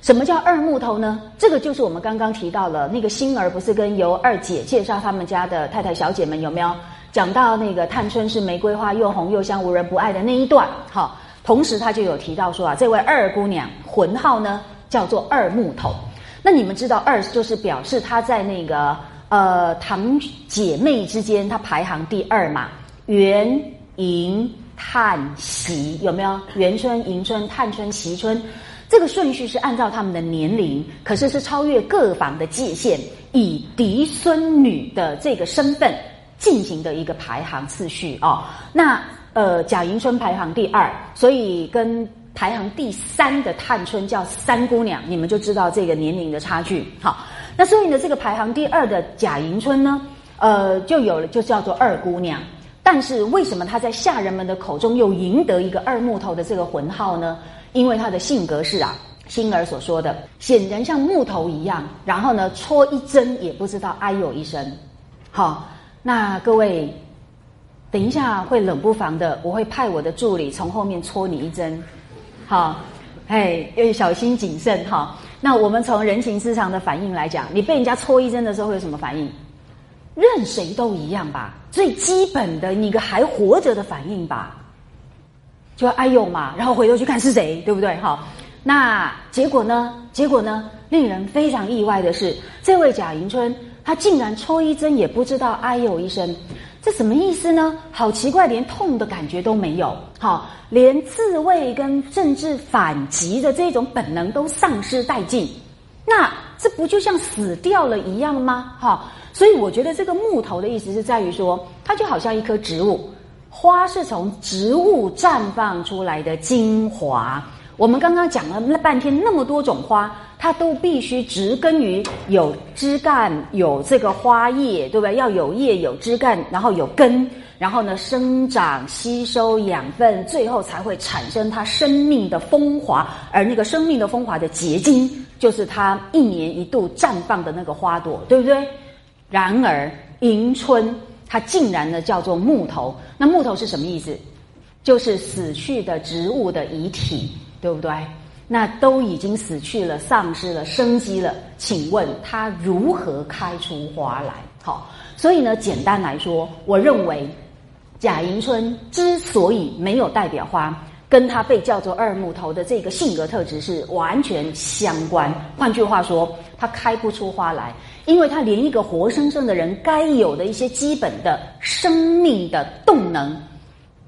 什么叫二木头呢？这个就是我们刚刚提到了那个星儿，不是跟尤二姐介绍他们家的太太小姐们有没有讲到那个探春是玫瑰花，又红又香，无人不爱的那一段，好，同时他就有提到说啊，这位二姑娘魂号呢叫做二木头。那你们知道，二就是表示她在那个堂姐妹之间，她排行第二嘛。元、迎、探、惜，有没有？元春、迎春、探春、惜春，这个顺序是按照他们的年龄，可是是超越各房的界限，以嫡孙女的这个身份进行的一个排行次序哦。那贾迎春排行第二，所以跟排行第三的探春叫三姑娘，你们就知道这个年龄的差距。好，那所以呢，这个排行第二的贾迎春呢，就有了，就叫做二姑娘。但是为什么她在下人们的口中又赢得一个二木头的这个魂号呢？因为她的性格是啊，星儿所说的，显然像木头一样，然后呢，戳一针也不知道哎呦一声。好，那各位，等一下会冷不防的，我会派我的助理从后面戳你一针。好，哎，要小心谨慎哈。那我们从人情市场的反应来讲，你被人家戳一针的时候会有什么反应？任谁都一样吧，最基本的你个还活着的反应吧，就哎呦嘛，然后回头去看是谁，对不对？哈，那结果呢？令人非常意外的是，这位贾迎春她竟然戳一针也不知道哎呦一声。这什么意思呢？好奇怪，连痛的感觉都没有，好，连自卫跟甚至反击的这种本能都丧失殆尽，那这不就像死掉了一样吗？哈，所以我觉得这个木头的意思是在于说，它就好像一棵植物，花是从植物绽放出来的精华。我们刚刚讲了那半天那么多种花，它都必须植根于有枝干，有这个花叶，对不对？要有叶，有枝干，然后有根，然后呢生长吸收养分，最后才会产生它生命的风华。而那个生命的风华的结晶，就是它一年一度绽放的那个花朵，对不对？然而迎春它竟然呢叫做木头。那木头是什么意思？就是死去的植物的遗体，对不对？那都已经死去了，丧失了生机了，请问它如何开出花来？好，所以呢，简单来说，我认为贾迎春之所以没有代表花，跟他被叫做二木头的这个性格特质是完全相关。换句话说，他开不出花来，因为他连一个活生生的人该有的一些基本的生命的动能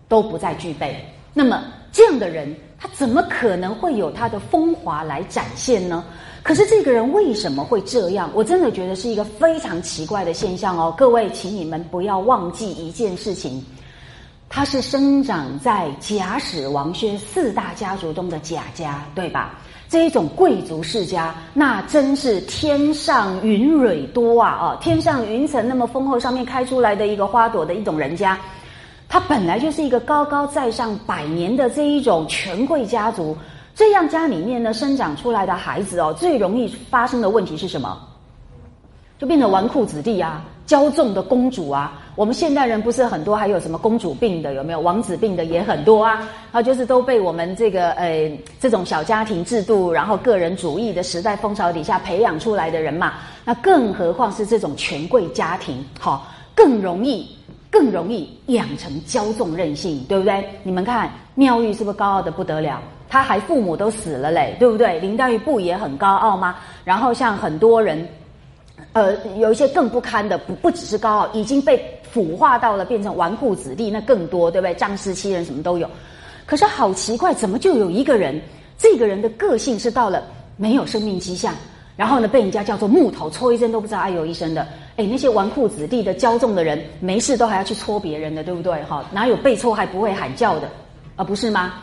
都不再具备。那么这样的人，他怎么可能会有他的风华来展现呢？可是这个人为什么会这样？我真的觉得是一个非常奇怪的现象哦。各位，请你们不要忘记一件事情。他是生长在贾史王薛四大家族中的贾家，对吧？这一种贵族世家，那真是天上云蕊多啊！啊，天上云层那么丰厚，上面开出来的一个花朵的一种人家，他本来就是一个高高在上百年的这一种权贵家族。这样家里面呢，生长出来的孩子哦，最容易发生的问题是什么？就变成纨绔子弟啊，骄纵的公主啊。我们现代人不是很多还有什么公主病的，有没有王子病的也很多啊？啊，就是都被我们这个这种小家庭制度，然后个人主义的时代风潮底下培养出来的人嘛。那更何况是这种权贵家庭，好、哦，更容易养成骄纵任性，对不对？你们看妙玉是不是高傲的不得了？她还父母都死了嘞，对不对？林黛玉不也很高傲吗？然后像很多人。有一些更不堪的，不只是高傲，已经被腐化到了变成纨绔子弟，那更多，对不对？仗势欺人什么都有。可是好奇怪，怎么就有一个人，这个人的个性是到了没有生命迹象，然后呢被人家叫做木头，戳一针都不知道哎呦一声的。哎，那些纨绔子弟的骄纵的人，没事都还要去戳别人的，对不对？哈，哪有被戳还不会喊叫的啊？不是吗？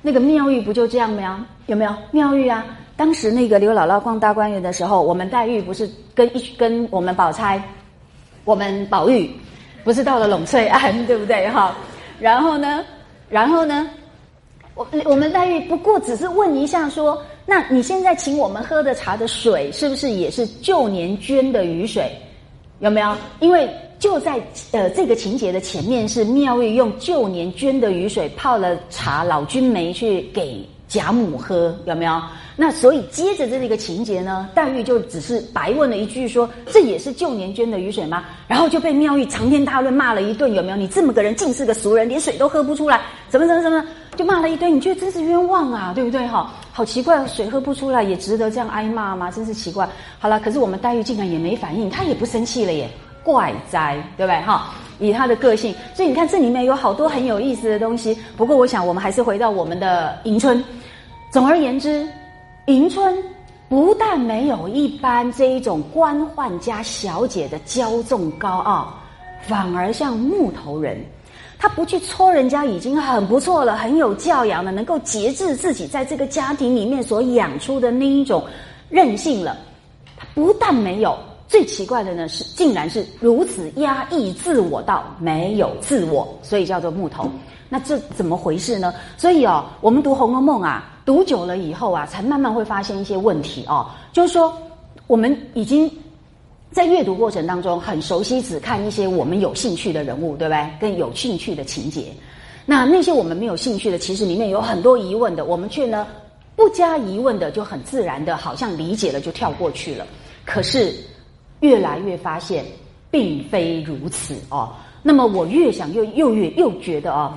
那个妙玉不就这样吗？有没有妙玉啊？当时那个刘姥姥逛大观园的时候，我们黛玉不是跟我们宝钗、我们宝玉，不是到了栊翠庵，对不对哈？然后呢，我们黛玉不过只是问一下说，那你现在请我们喝的茶的水是不是也是旧年捐的雨水？有没有？因为就在这个情节的前面是妙玉用旧年捐的雨水泡了茶老君梅去给贾母喝，有没有？那所以接着这个情节呢，黛玉就只是白问了一句说，这也是旧年捐的雨水吗？然后就被妙玉长篇大论骂了一顿，有没有？你这么个人竟是个俗人，连水都喝不出来，怎么就骂了一顿，你觉得真是冤枉啊，对不对哈？好奇怪，水喝不出来也值得这样挨骂吗？真是奇怪。好了，可是我们黛玉竟然也没反应，她也不生气了耶，怪哉，对不对哈？以他的个性，所以你看这里面有好多很有意思的东西。不过我想我们还是回到我们的迎春。总而言之，迎春不但没有一般这一种官宦家小姐的骄纵高傲，反而像木头人。他不去戳人家已经很不错了，很有教养了，能够节制自己在这个家庭里面所养出的那一种任性了。他不但没有，最奇怪的呢是，竟然是如此压抑自我到没有自我，所以叫做木头。那这怎么回事呢？所以哦，我们读《红楼梦》啊，读久了以后啊，才慢慢会发现一些问题哦。就是说，我们已经在阅读过程当中很熟悉，只看一些我们有兴趣的人物，对不对？跟有兴趣的情节。那些我们没有兴趣的，其实里面有很多疑问的，我们却呢不加疑问的，就很自然的，好像理解了就跳过去了。可是越来越发现并非如此哦。那么我越想又觉得哦，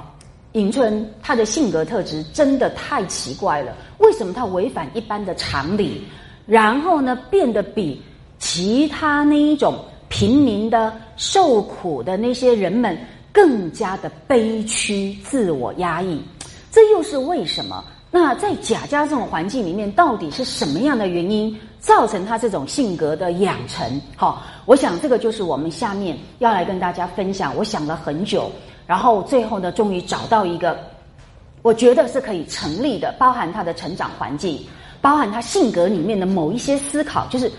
迎春她的性格特质真的太奇怪了。为什么她违反一般的常理，然后呢变得比其他那一种平民的受苦的那些人们更加的悲屈自我压抑？这又是为什么？那在贾家这种环境里面，到底是什么样的原因造成他这种性格的养成？好，我想这个就是我们下面要来跟大家分享。我想了很久，然后最后呢，终于找到一个我觉得是可以成立的，包含他的成长环境，包含他性格里面的某一些思考。就是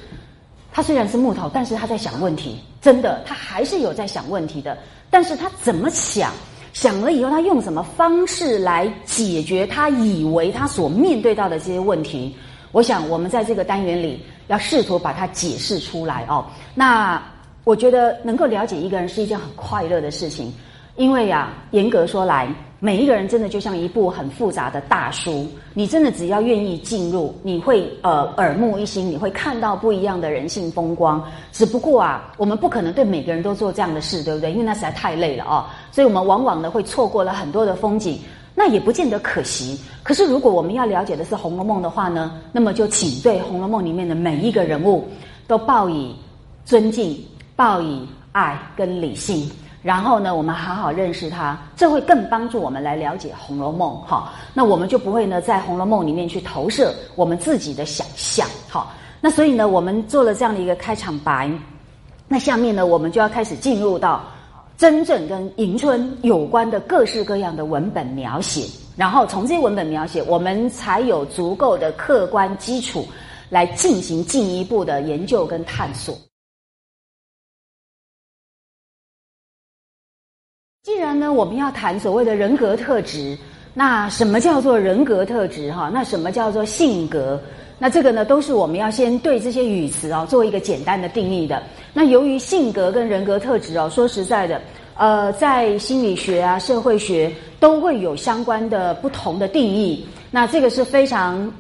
他虽然是木头，但是他在想问题，真的，他还是有在想问题的。但是他怎么想？想了以后，他用什么方式来解决他以为他所面对到的这些问题？我想我们在这个单元里要试图把它解释出来哦。那我觉得能够了解一个人是一件很快乐的事情，因为啊，严格说来，每一个人真的就像一部很复杂的大书，你真的只要愿意进入，你会耳目一新，你会看到不一样的人性风光。只不过啊，我们不可能对每个人都做这样的事，对不对？因为那实在太累了啊，所以我们往往呢会错过了很多的风景，那也不见得可惜。可是如果我们要了解的是《红楼梦》的话呢，那么就请对《红楼梦》里面的每一个人物都抱以尊敬、抱以爱跟理性。然后呢，我们好好认识它，这会更帮助我们来了解《红楼梦》哈。那我们就不会呢在《红楼梦》里面去投射我们自己的想象哈。那所以呢，我们做了这样的一个开场白，那下面呢，我们就要开始进入到真正跟迎春有关的各式各样的文本描写，然后从这些文本描写，我们才有足够的客观基础来进行进一步的研究跟探索。既然呢，我们要谈所谓的人格特质，那什么叫做人格特质哈？那什么叫做性格？那这个呢，都是我们要先对这些语词哦做一个简单的定义的。那由于性格跟人格特质哦，说实在的，在心理学啊、社会学都会有相关的不同的定义。那这个是非常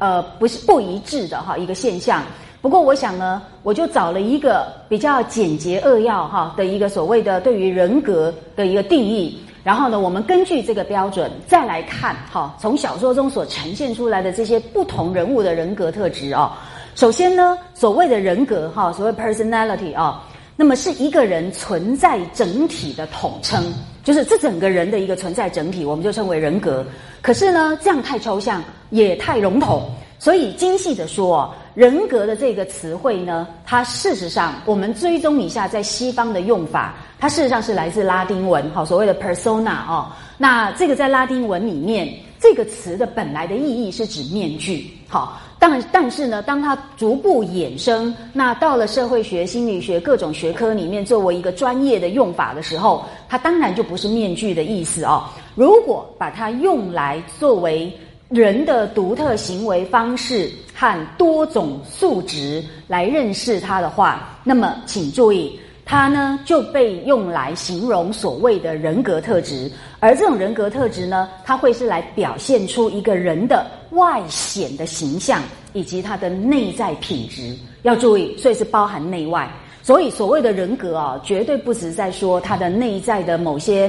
不一致的哈一个现象。不过我想呢，我就找了一个比较简洁扼要哈的一个所谓的对于人格的一个定义，然后呢，我们根据这个标准再来看哈，从小说中所呈现出来的这些不同人物的人格特质哦。首先呢，所谓的人格哈，所谓 personality 哦，那么是一个人存在整体的统称，就是这整个人的一个存在整体，我们就称为人格。可是呢，这样太抽象，也太笼统。所以精细的说，人格的这个词汇呢，它事实上我们追踪一下在西方的用法，它事实上是来自拉丁文，好，所谓的 persona 哦。那这个在拉丁文里面，这个词的本来的意义是指面具，好，但是呢，当它逐步衍生，那到了社会学、心理学各种学科里面作为一个专业的用法的时候，它当然就不是面具的意思哦。如果把它用来作为人的独特行为方式和多种素质来认识它的话，那么请注意，它呢就被用来形容所谓的人格特质，而这种人格特质呢，它会是来表现出一个人的外显的形象以及他的内在品质。要注意，所以是包含内外。所以所谓的人格啊，绝对不只在说他的内在的某些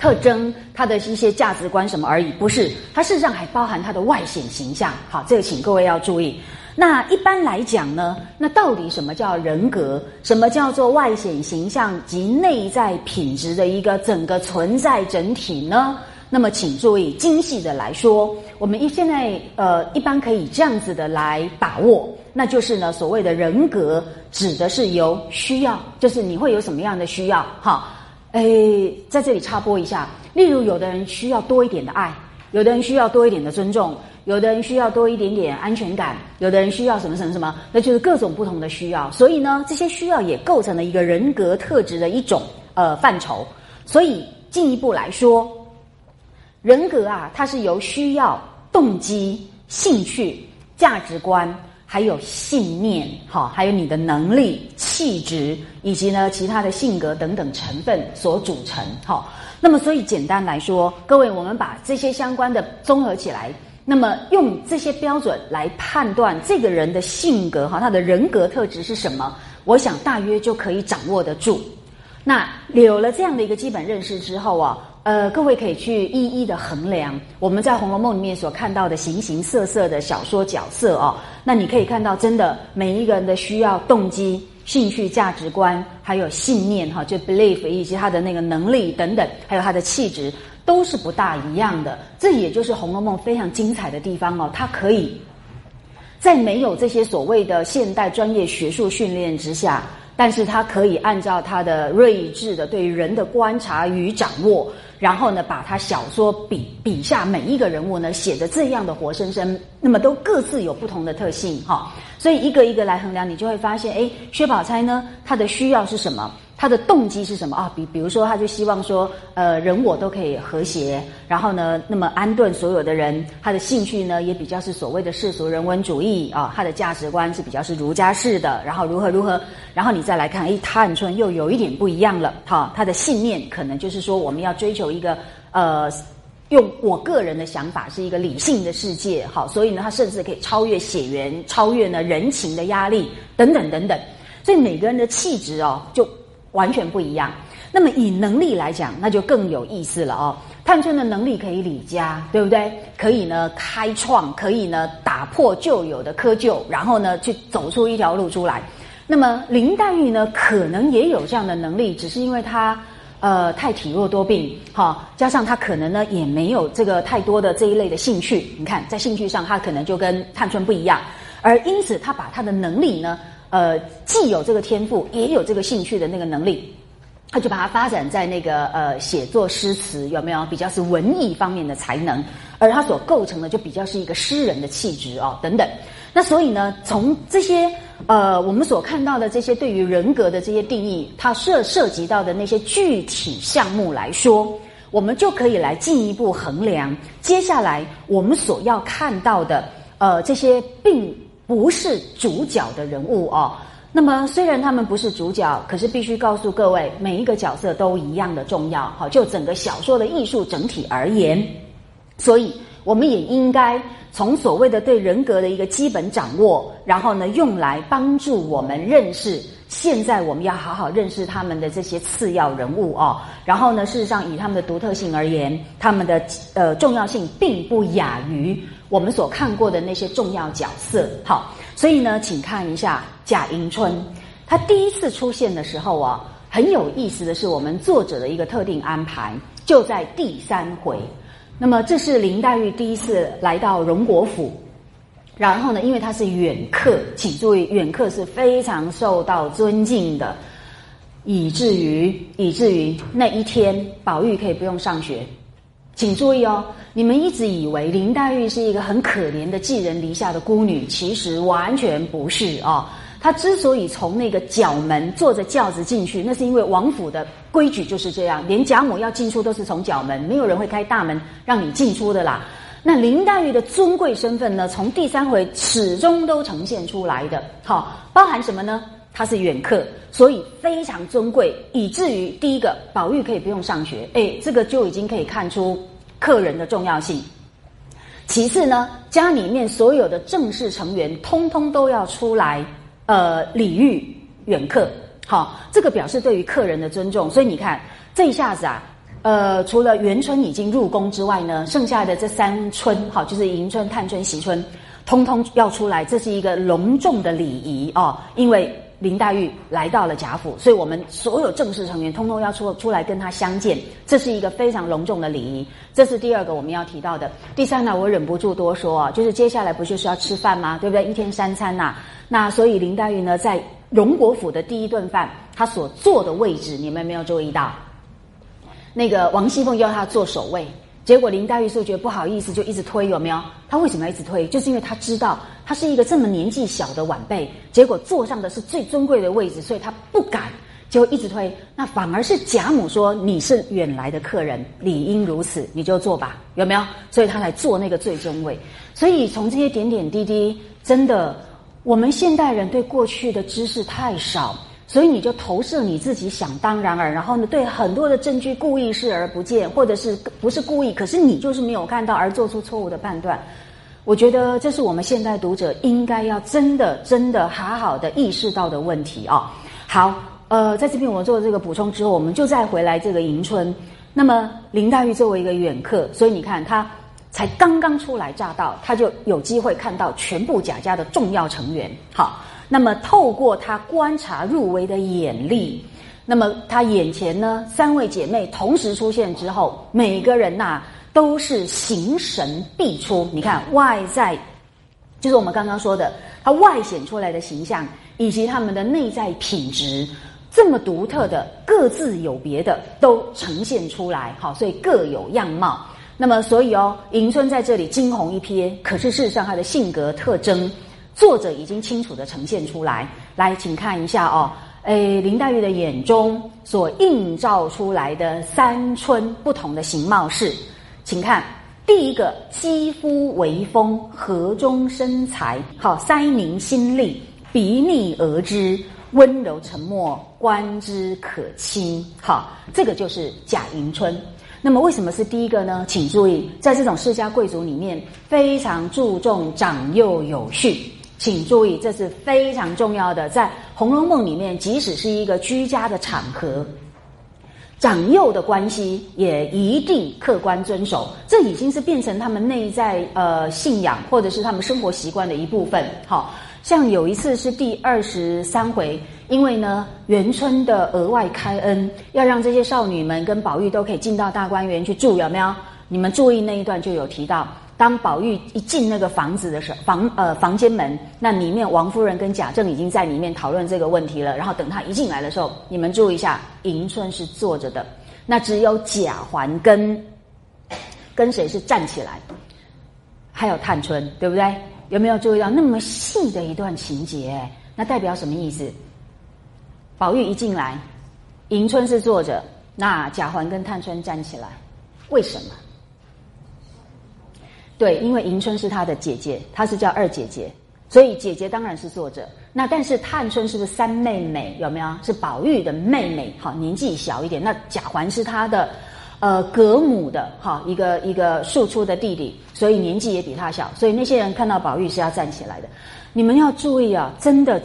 特征，他的一些价值观什么而已，不是，它事实上还包含他的外显形象。好，这个请各位要注意。那一般来讲呢，那到底什么叫人格，什么叫做外显形象及内在品质的一个整个存在整体呢？那么请注意，精细的来说，我们现在一般可以这样子的来把握，那就是呢，所谓的人格指的是由需要，就是你会有什么样的需要哈。在这里插播一下，例如有的人需要多一点的爱，有的人需要多一点的尊重，有的人需要多一点点安全感，有的人需要什么什么什么，那就是各种不同的需要。所以呢，这些需要也构成了一个人格特质的一种范畴。所以进一步来说，人格啊，它是由需要、动机、兴趣、价值观，还有信念，好，还有你的能力、气质，以及呢其他的性格等等成分所组成，好。那么所以简单来说，各位，我们把这些相关的综合起来，那么用这些标准来判断这个人的性格，哈，他的人格特质是什么，我想大约就可以掌握得住。那有了这样的一个基本认识之后啊，各位可以去一一的衡量我们在《红楼梦》里面所看到的形形色色的小说角色哦。那你可以看到，真的每一个人的需要、动机、兴趣、价值观，还有信念哈，就 belief， 以及他的那个能力等等，还有他的气质，都是不大一样的。这也就是《红楼梦》非常精彩的地方哦，它可以在没有这些所谓的现代专业学术训练之下，但是他可以按照他的睿智的对人的观察与掌握，然后呢，把他小说笔下每一个人物呢写得这样的活生生，那么都各自有不同的特性哈。所以一个一个来衡量，你就会发现，薛宝钗呢，她的需要是什么？他的动机是什么啊？比如说，他就希望说，人我都可以和谐，然后呢，那么安顿所有的人。他的兴趣呢，也比较是所谓的世俗人文主义啊，他的价值观是比较是儒家式的。然后如何，然后你再来看，谭春又有一点不一样了。哈，他的信念可能就是说，我们要追求一个用我个人的想法是一个理性的世界，好，所以呢，它甚至可以超越血缘，超越呢人情的压力等等等等，所以每个人的气质哦就完全不一样。那么以能力来讲，那就更有意思了哦。探春的能力可以理家，对不对？可以呢开创，可以呢打破旧有的窠臼，然后呢去走出一条路出来。那么林黛玉呢，可能也有这样的能力，只是因为她。太体弱多病，哈，加上他可能呢也没有这个太多的这一类的兴趣。你看，在兴趣上，他可能就跟探春不一样，而因此他把他的能力呢，既有这个天赋，也有这个兴趣的那个能力，他就把它发展在那个写作诗词，有没有比较是文艺方面的才能？而他所构成的就比较是一个诗人的气质哦，等等。那所以呢，从这些我们所看到的这些对于人格的这些定义，它涉及到的那些具体项目来说，我们就可以来进一步衡量接下来我们所要看到的这些并不是主角的人物哦。那么虽然他们不是主角，可是必须告诉各位，每一个角色都一样的重要。好，就整个小说的艺术整体而言，所以我们也应该从所谓的对人格的一个基本掌握，然后呢用来帮助我们认识现在我们要好好认识他们的这些次要人物哦。然后呢，事实上以他们的独特性而言，他们的重要性并不亚于我们所看过的那些重要角色。好，所以呢，请看一下贾迎春，他第一次出现的时候啊，很有意思的是我们作者的一个特定安排，就在第三回。那么这是林黛玉第一次来到荣国府，然后呢，因为她是远客，请注意，远客是非常受到尊敬的，以至于那一天宝玉可以不用上学。请注意哦，你们一直以为林黛玉是一个很可怜的寄人篱下的孤女，其实完全不是哦。她之所以从那个角门坐着轿子进去，那是因为王府的规矩就是这样，连贾母要进出都是从角门，没有人会开大门让你进出的啦。那林黛玉的尊贵身份呢，从第三回始终都呈现出来的。好，包含什么呢？她是远客，所以非常尊贵，以至于第一个宝玉可以不用上学，这个就已经可以看出客人的重要性。其次呢，家里面所有的正式成员通通都要出来礼遇远客，好，这个表示对于客人的尊重。所以你看这一下子啊，除了元春已经入宫之外呢，剩下的这三春，好，就是迎春、探春、惜春，通通要出来，这是一个隆重的礼仪哦。因为林黛玉来到了贾府，所以我们所有正式成员通通要出来跟她相见，这是一个非常隆重的礼仪。这是第二个我们要提到的。第三呢，我忍不住多说啊，就是接下来不就是要吃饭吗？对不对？一天三餐啊，那所以林黛玉呢，在荣国府的第一顿饭，她所坐的位置，你们没有注意到？那个王熙凤要她坐首位，结果林黛玉是觉得不好意思，就一直推，有没有？她为什么要一直推？就是因为她知道她是一个这么年纪小的晚辈，结果坐上的是最尊贵的位置，所以她不敢，就一直推。那反而是贾母说，你是远来的客人，理应如此，你就坐吧，有没有？所以她才坐那个最尊位。所以从这些点点滴滴，真的我们现代人对过去的知识太少，所以你就投射你自己想当然而，然后呢，对很多的证据故意视而不见，或者是不是故意，可是你就是没有看到而做出错误的判断。我觉得这是我们现代读者应该要真的好好的意识到的问题啊。好，在这边我做这个补充之后，我们就再回来这个迎春。那么林黛玉作为一个远客，所以你看她才刚刚初来乍到，她就有机会看到全部贾家的重要成员。好，那么透过她观察入微的眼力，那么她眼前呢三位姐妹同时出现之后，每个人呐都是形神必出。你看外在，就是我们刚刚说的，它外显出来的形象，以及他们的内在品质，这么独特的、各自有别的，都呈现出来。好，所以各有样貌。那么，所以哦，迎春在这里惊鸿一瞥，可是事实上她的性格特征，作者已经清楚的呈现出来。来，请看一下哦。林黛玉的眼中所映照出来的三春不同的形貌是，请看第一个，肌肤微风，河中生财，好，腮凝心力，鼻腻额之，温柔沉默，观之可亲。好，这个就是贾迎春。那么为什么是第一个呢？请注意，在这种世家贵族里面，非常注重长幼有序。请注意，这是非常重要的。在《红楼梦》里面，即使是一个居家的场合，长幼的关系也一定客观遵守，这已经是变成他们内在信仰或者是他们生活习惯的一部分。好，像有一次是第23回，因为呢元春的额外开恩，要让这些少女们跟宝玉都可以进到大观园去住，有没有？你们注意那一段就有提到，当宝玉一进那个房子的时候，房间门，那里面王夫人跟贾政已经在里面讨论这个问题了。然后等他一进来的时候，你们注意一下，迎春是坐着的，那只有贾环跟谁是站起来，还有探春，对不对？有没有注意到那么细的一段情节？那代表什么意思？宝玉一进来，迎春是坐着，那贾环跟探春站起来，为什么？对，因为迎春是她的姐姐，她是叫二姐姐，所以姐姐当然是坐着。那但是探春是不是三妹妹？有没有？是宝玉的妹妹，好，年纪小一点。那贾环是她的隔母的，好，一个庶出的弟弟，所以年纪也比她小。所以那些人看到宝玉是要站起来的。你们要注意啊，真的，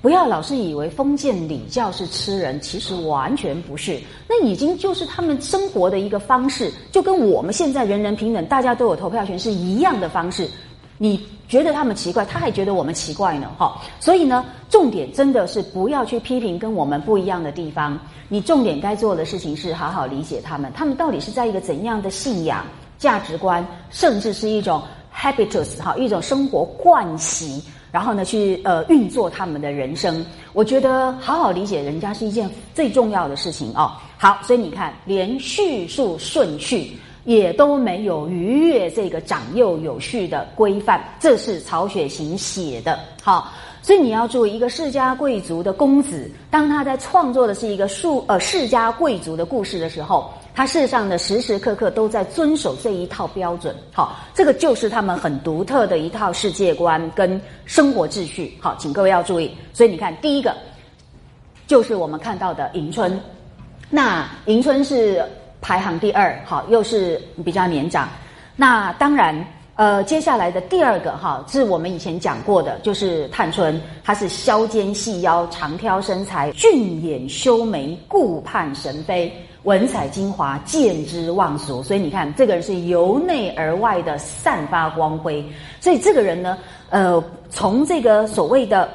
不要老是以为封建礼教是吃人，其实完全不是，那已经就是他们生活的一个方式，就跟我们现在人人平等，大家都有投票权是一样的方式。你觉得他们奇怪，他还觉得我们奇怪呢，哈。所以呢，重点真的是不要去批评跟我们不一样的地方，你重点该做的事情是好好理解他们到底是在一个怎样的信仰、价值观，甚至是一种 habitus 哈，一种生活惯习，然后呢去运作他们的人生。我觉得好好理解人家是一件最重要的事情哦。好，所以你看，连叙述顺序也都没有逾越这个长幼有序的规范，这是曹雪芹写的。好，所以你要注意，一个世家贵族的公子，当他在创作的是一个世家贵族的故事的时候，他事实上的时时刻刻都在遵守这一套标准。好，这个就是他们很独特的一套世界观跟生活秩序。好，请各位要注意。所以你看，第一个就是我们看到的迎春，那迎春是排行第二，好，又是比较年长。那当然，接下来的第二个哈，是我们以前讲过的，就是探春，她是削肩细腰，长挑身材，俊眼修眉，顾盼神飞，文采精华，见之忘俗。所以你看，这个人是由内而外的散发光辉。所以这个人呢，从这个所谓的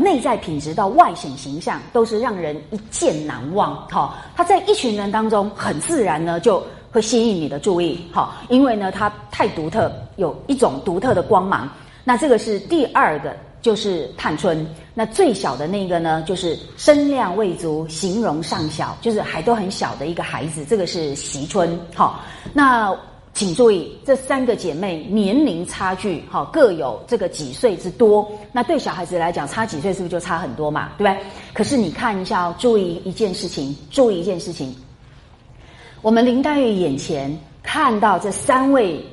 内在品质到外显形象，都是让人一见难忘。好、哦，他在一群人当中很自然呢，就会吸引你的注意。好、哦，因为呢，他太独特，有一种独特的光芒。那这个是第二个，就是探春。那最小的那个呢，就是身量未足，形容尚小，就是还都很小的一个孩子。这个是惜春。好、哦，那请注意，这三个姐妹年龄差距，好，各有这个几岁之多。那对小孩子来讲，差几岁是不是就差很多嘛？对不对？可是你看一下哦，注意一件事情。我们林黛玉眼前看到这三位，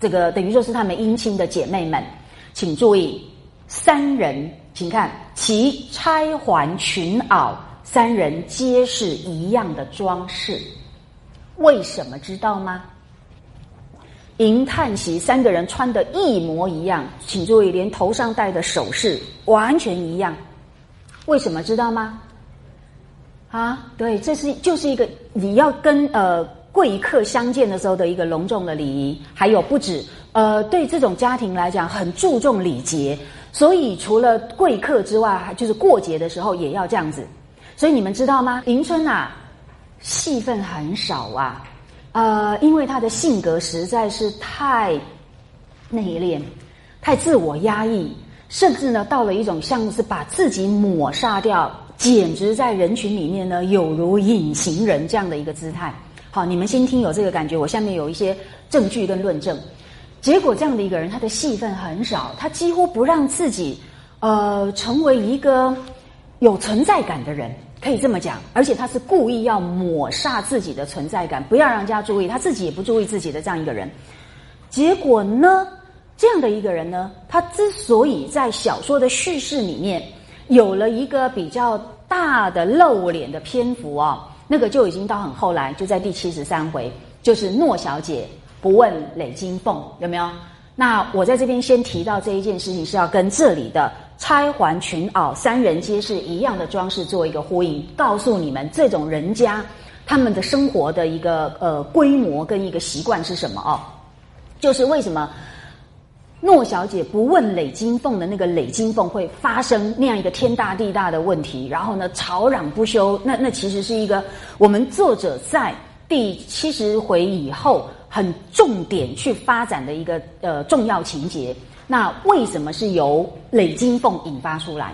这个等于说是她们姻亲的姐妹们，请注意，三人，请看其钗环裙袄，三人皆是一样的装饰，为什么知道吗？迎探席，三个人穿的一模一样，请注意，连头上戴的首饰完全一样，为什么知道吗？啊，对，这是就是一个你要跟贵客相见的时候的一个隆重的礼仪，还有不止对这种家庭来讲很注重礼节，所以除了贵客之外，就是过节的时候也要这样子。所以你们知道吗？迎春啊，戏份很少啊。因为他的性格实在是太内敛，太自我压抑，甚至呢到了一种像是把自己抹杀掉，简直在人群里面呢有如隐形人这样的一个姿态。好，你们先听有这个感觉，我下面有一些证据跟论证。结果这样的一个人，他的戏份很少，他几乎不让自己成为一个有存在感的人，可以这么讲，而且他是故意要抹煞自己的存在感，不要让人家注意，他自己也不注意自己的这样一个人。结果呢，这样的一个人呢，他之所以在小说的叙事里面有了一个比较大的露脸的篇幅啊，那个就已经到很后来，就在第73回，就是诺小姐不问磊金凤，有没有？那我在这边先提到这一件事情，是要跟这里的钗环裙袄三人皆是一样的装饰做一个呼应，告诉你们这种人家他们的生活的一个规模跟一个习惯是什么哦，就是为什么诺小姐不问磊金凤的那个磊金凤会发生那样一个天大地大的问题，然后呢吵嚷不休，那其实是一个我们作者在第70回以后很重点去发展的一个重要情节。那为什么是由磊金凤引发出来？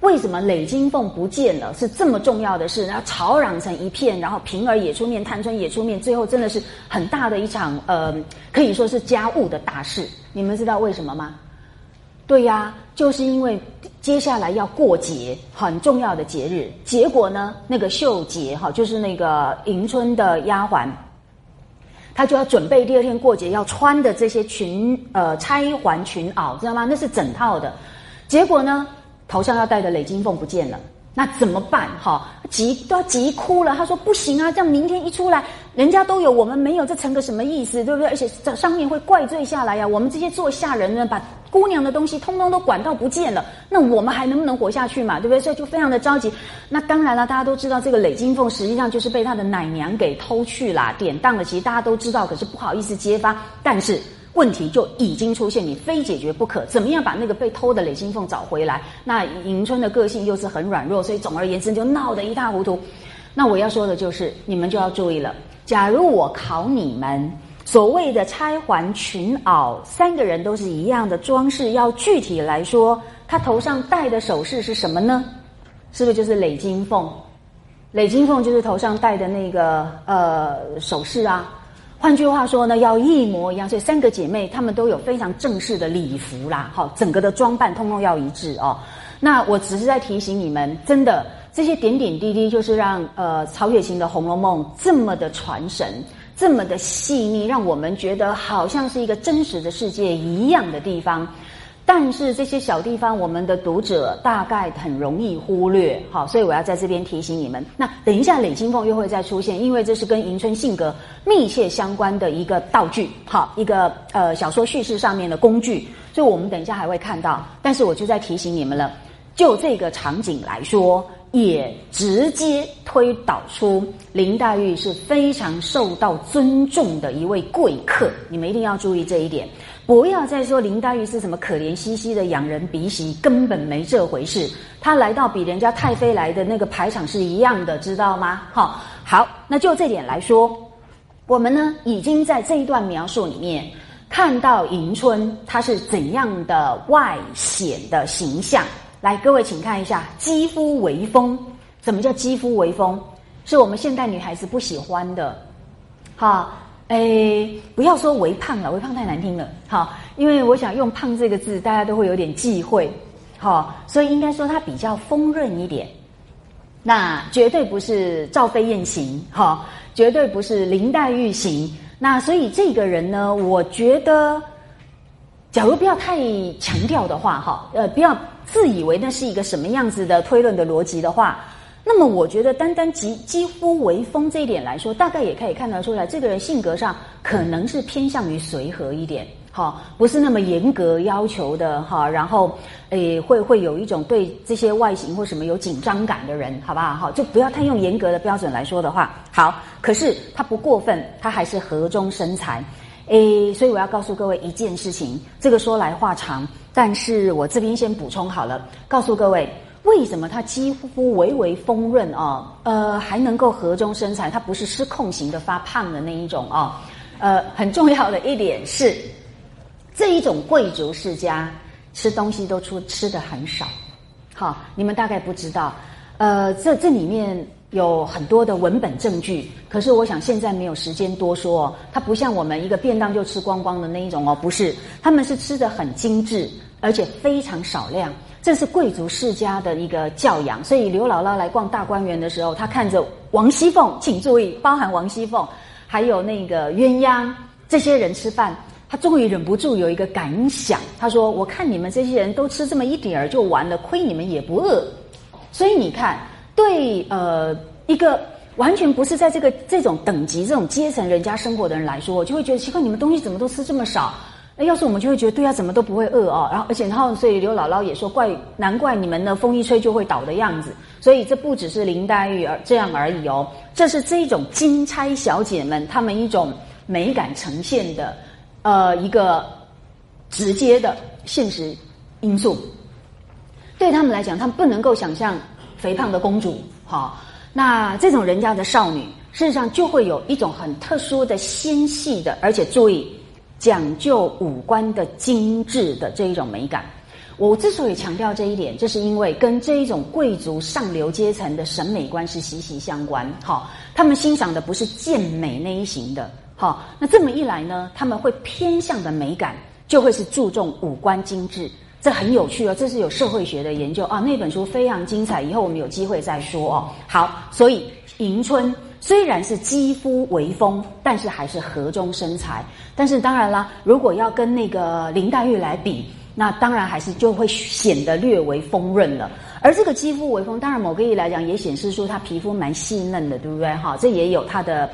为什么磊金凤不见了是这么重要的事？然后吵嚷成一片，然后平儿也出面，探春也出面，最后真的是很大的一场可以说是家务的大事。你们知道为什么吗？对呀，就是因为接下来要过节，很重要的节日。结果呢，那个秀节哈，就是那个迎春的丫鬟，他就要准备第二天过节要穿的这些钗环裙袄，知道吗？那是整套的。结果呢，头上要戴的磊金凤不见了，那怎么办？都要急哭了。他说不行啊，这样明天一出来，人家都有，我们没有，这成个什么意思，对不对？而且上面会怪罪下来呀、啊，我们这些做下人呢，把姑娘的东西通通都管到不见了，那我们还能不能活下去嘛？对不对？所以就非常的着急。那当然了，大家都知道这个磊金凤实际上就是被他的奶娘给偷去啦，典当了，其实大家都知道，可是不好意思揭发。但是问题就已经出现，你非解决不可，怎么样把那个被偷的磊金凤找回来？那迎春的个性又是很软弱，所以总而言之就闹得一塌糊涂。那我要说的就是你们就要注意了，假如我考你们，所谓的钗环裙袄三个人都是一样的装饰，要具体来说，他头上戴的首饰是什么呢？是不是就是磊金凤？磊金凤就是头上戴的那个首饰啊。换句话说呢，要一模一样，所以三个姐妹她们都有非常正式的礼服啦，好，整个的装扮通通要一致哦。那我只是在提醒你们，真的这些点点滴滴就是让曹雪芹的《红楼梦》这么的传神，这么的细腻，让我们觉得好像是一个真实的世界一样的地方。但是这些小地方，我们的读者大概很容易忽略，好，所以我要在这边提醒你们。那等一下，磊金凤又会再出现，因为这是跟迎春性格密切相关的一个道具，好，一个小说叙事上面的工具，所以我们等一下还会看到。但是我就在提醒你们了，就这个场景来说，也直接推导出林黛玉是非常受到尊重的一位贵客，你们一定要注意这一点，不要再说林黛玉是什么可怜兮兮的仰人鼻息，根本没这回事，她来到比人家太妃来的那个排场是一样的，知道吗？好，那就这点来说，我们呢已经在这一段描述里面看到迎春她是怎样的外显的形象。来，各位请看一下，肌肤微风。什么叫肌肤微风？是我们现代女孩子不喜欢的。好，不要说微胖了，微胖太难听了。好，因为我想用胖这个字大家都会有点忌讳。好，所以应该说它比较丰润一点。那绝对不是赵飞燕型，好，绝对不是林黛玉型。那所以这个人呢，我觉得假如不要太强调的话，不要自以为那是一个什么样子的推论的逻辑的话，那么我觉得单单肌肤微风这一点来说，大概也可以看得出来，这个人性格上可能是偏向于随和一点，好，不是那么严格要求的，好，然后会有一种对这些外形或什么有紧张感的人，好不好？好，就不要太用严格的标准来说的话，好，可是他不过分，他还是和中生财。所以我要告诉各位一件事情，这个说来话长，但是我这边先补充好了，告诉各位为什么它肌肤微微丰润哦，还能够和中生财，它不是失控型的发胖的那一种哦。很重要的一点是，这一种贵族世家吃东西都吃得很少，好，你们大概不知道，这里面有很多的文本证据，可是我想现在没有时间多说哦。它不像我们一个便当就吃光光的那一种哦，不是，他们是吃得很精致，而且非常少量，这是贵族世家的一个教养。所以刘姥姥来逛大观园的时候，她看着王熙凤，请注意，包含王熙凤还有那个鸳鸯这些人吃饭，她终于忍不住有一个感想，她说我看你们这些人都吃这么一点儿就完了，亏你们也不饿。所以你看，对一个完全不是在这种等级这种阶层人家生活的人来说，我就会觉得奇怪，你们东西怎么都吃这么少，要是我们就会觉得对啊，怎么都不会饿哦。然后所以刘姥姥也说，难怪你们呢风一吹就会倒的样子。所以这不只是林黛玉这样而已哦，这是这种金钗小姐们她们一种美感呈现的一个直接的现实因素。对他们来讲，他们不能够想象肥胖的公主好。那这种人家的少女事实上就会有一种很特殊的纤细的，而且注意讲究五官的精致的这一种美感。我之所以强调这一点，这是因为跟这一种贵族上流阶层的审美观是息息相关。好，他们欣赏的不是健美那一型的，好，那这么一来呢，他们会偏向的美感就会是注重五官精致。这很有趣哦，这是有社会学的研究啊，那本书非常精彩，以后我们有机会再说哦。好，所以迎春虽然是肌肤微丰，但是还是河中生财。但是当然啦，如果要跟那个林黛玉来比，那当然还是就会显得略微丰润了。而这个肌肤微丰，当然某个意义来讲也显示出她皮肤蛮细嫩的，对不对哈？这也有她的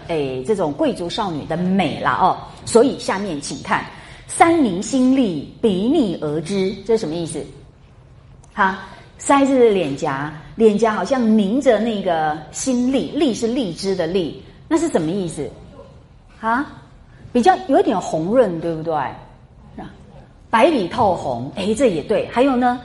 这种贵族少女的美啦哦。所以下面请看。三凝心力，比拟而知，这是什么意思？哈，腮是脸颊，脸颊好像凝着那个心力，力是荔枝的力，那是什么意思？哈，比较有点红润，对不对？白里透红，这也对。还有呢，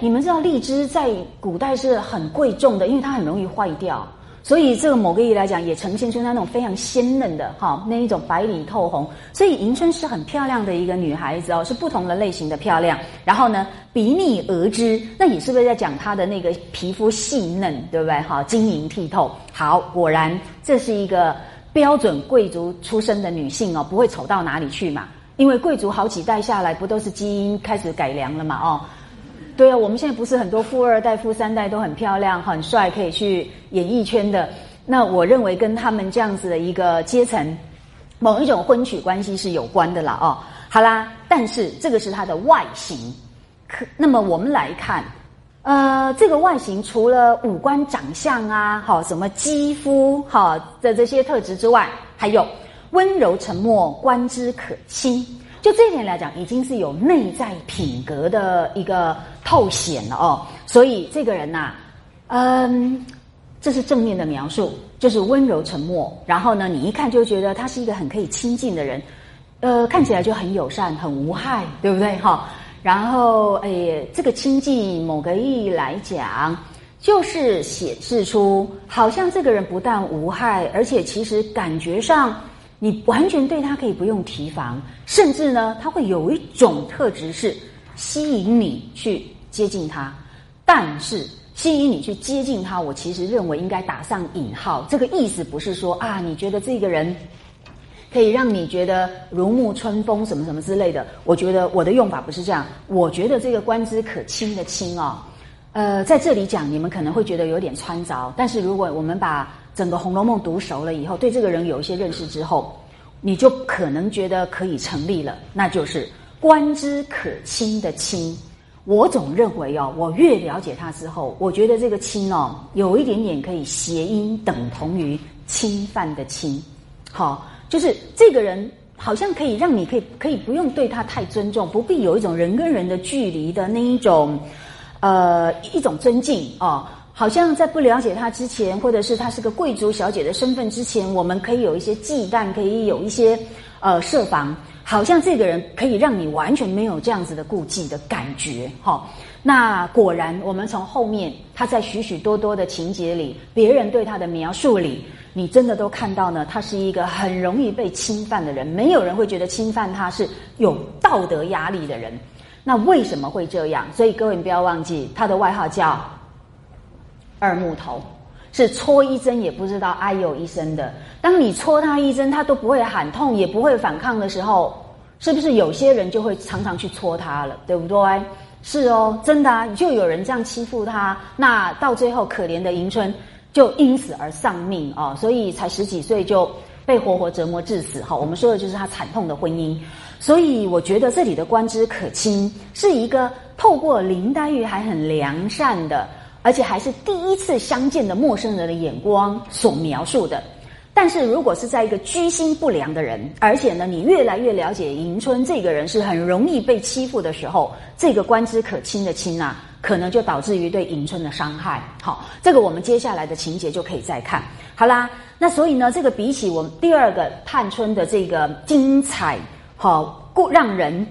你们知道荔枝在古代是很贵重的，因为它很容易坏掉。所以这个某个意义来讲也呈现出那种非常鲜嫩的哈那一种白里透红。所以迎春是很漂亮的一个女孩子哦，是不同的类型的漂亮。然后呢，比拟而知，那也是不是在讲她的那个皮肤细嫩，对不对哈？晶莹剔透。好，果然这是一个标准贵族出身的女性哦，不会丑到哪里去嘛。因为贵族好几代下来不都是基因开始改良了嘛哦。对啊，我们现在不是很多富二代、富三代都很漂亮、很帅，可以去演艺圈的。那我认为跟他们这样子的一个阶层，某一种婚娶关系是有关的啦哦。好啦，但是这个是它的外形。那么我们来看，这个外形除了五官、长相啊，好什么肌肤好的这些特质之外，还有温柔沉默、观之可亲。就这一点来讲，已经是有内在品格的一个透显了哦。所以这个人呐，这是正面的描述，就是温柔沉默。然后呢，你一看就觉得他是一个很可以亲近的人，看起来就很友善、很无害，对不对哈？然后，这个亲近某个意义来讲，就是显示出好像这个人不但无害，而且其实感觉上。你完全对他可以不用提防，甚至呢，他会有一种特质是吸引你去接近他。但是吸引你去接近他，我其实认为应该打上引号。这个意思不是说啊，你觉得这个人可以让你觉得如沐春风什么什么之类的。我觉得我的用法不是这样。我觉得这个观之可亲的亲哦，在这里讲你们可能会觉得有点穿凿，但是如果我们把整个《红楼梦》读熟了以后，对这个人有一些认识之后，你就可能觉得可以成立了，那就是观之可亲的亲。我总认为哦，我越了解他之后，我觉得这个亲哦，有一点点可以谐音等同于侵犯的侵。好，就是这个人好像可以让你可以不用对他太尊重，不必有一种人跟人的距离的那一种一种尊敬哦。好像在不了解他之前，或者是他是个贵族小姐的身份之前，我们可以有一些忌惮，可以有一些设防。好像这个人可以让你完全没有这样子的顾忌的感觉哈、哦。那果然，我们从后面他在许许多多的情节里，别人对他的描述里，你真的都看到呢，他是一个很容易被侵犯的人，没有人会觉得侵犯他是有道德压力的人。那为什么会这样？所以各位不要忘记，他的外号叫二木头，是戳一针也不知道哎呦一声的。当你戳他一针，他都不会喊痛，也不会反抗的时候，是不是有些人就会常常去戳他了，对不对？是哦，真的啊，就有人这样欺负他，那到最后可怜的迎春就因此而丧命啊，所以才十几岁就被活活折磨致死。好，我们说的就是他惨痛的婚姻。所以我觉得这里的观之可亲，是一个透过林黛玉还很良善的，而且还是第一次相见的陌生人的眼光所描述的。但是如果是在一个居心不良的人，而且呢你越来越了解迎春这个人是很容易被欺负的时候，这个观之可亲的亲啊，可能就导致于对迎春的伤害。好，这个我们接下来的情节就可以再看。好啦，那所以呢，这个比起我们第二个探春的这个精彩好让人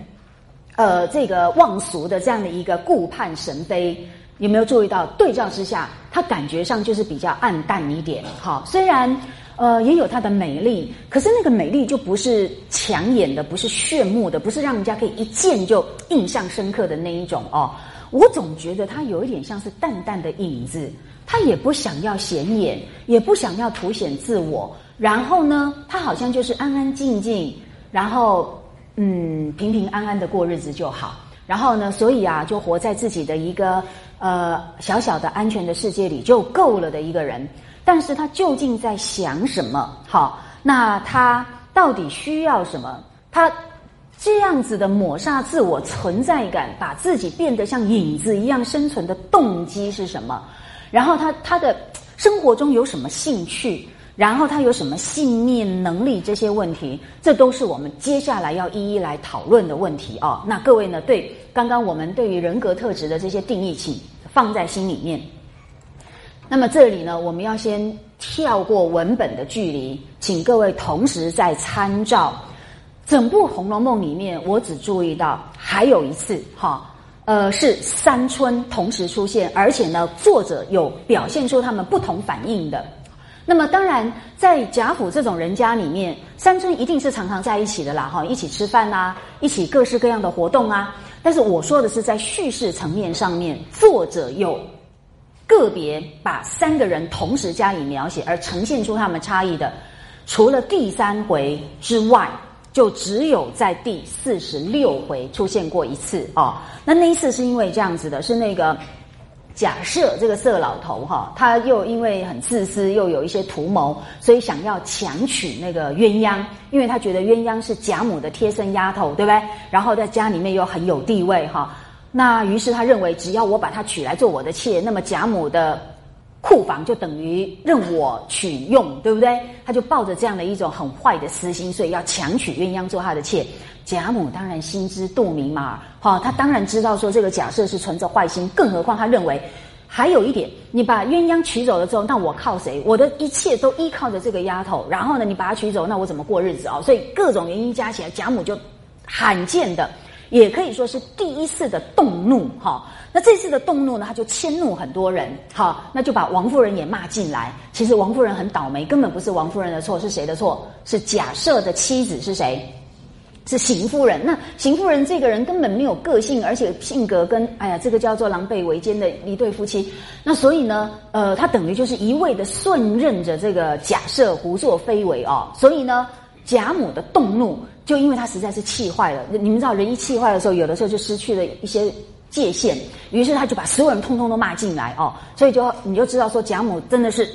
这个忘俗的这样的一个顾盼神悲，有没有注意到对照之下，它感觉上就是比较暗淡一点。好，虽然也有它的美丽，可是那个美丽就不是抢眼的，不是炫目的，不是让人家可以一见就印象深刻的那一种哦。我总觉得它有一点像是淡淡的影子，它也不想要显眼，也不想要凸显自我，然后呢，它好像就是安安静静，然后平平安安的过日子就好。然后呢，所以啊，就活在自己的一个小小的安全的世界里就够了的一个人。但是他究竟在想什么？好，那他到底需要什么？他这样子的抹煞自我存在感，把自己变得像影子一样生存的动机是什么？然后他的生活中有什么兴趣？然后他有什么信念、能力这些问题，这都是我们接下来要一一来讨论的问题啊。那各位呢，对刚刚我们对于人格特质的这些定义，请放在心里面。那么这里呢，我们要先跳过文本的距离，请各位同时再参照整部《红楼梦》里面，我只注意到还有一次哈，是三春同时出现，而且呢，作者有表现出他们不同反应的。那么当然，在贾府这种人家里面，三春一定是常常在一起的啦，哈，一起吃饭啊，一起各式各样的活动啊。但是我说的是在叙事层面上面，作者有个别把三个人同时加以描写，而呈现出他们差异的，除了第三回之外，就只有在第46回出现过一次哦。那一次是因为这样子的，是那个假设这个色老头哈，他又因为很自私，又有一些图谋，所以想要强娶那个鸳鸯，因为他觉得鸳鸯是贾母的贴身丫头，对不对？然后在家里面又很有地位哈，那于是他认为只要我把她娶来做我的妾，那么贾母的库房就等于任我取用，对不对？他就抱着这样的一种很坏的私心，所以要强娶鸳鸯做他的妾。贾母当然心知肚明嘛，他当然知道说这个假设是存着坏心，更何况他认为还有一点，你把鸳鸯娶走了之后，那我靠谁？我的一切都依靠着这个丫头，然后呢，你把她娶走，那我怎么过日子啊？所以各种原因加起来，贾母就罕见的，也可以说是第一次的动怒哈。那这次的动怒呢，他就迁怒很多人，好，那就把王夫人也骂进来。其实王夫人很倒霉，根本不是王夫人的错，是谁的错？是贾赦的妻子是谁？是邢夫人。那邢夫人这个人根本没有个性，而且性格跟这个叫做狼狈为奸的一对夫妻。那所以呢，他等于就是一味的顺任着这个贾赦胡作非为啊。所以呢，贾母的动怒，就因为他实在是气坏了。你们知道，人一气坏的时候，有的时候就失去了一些界限，于是他就把所有人通通都骂进来哦。所以你就知道说，贾母真的是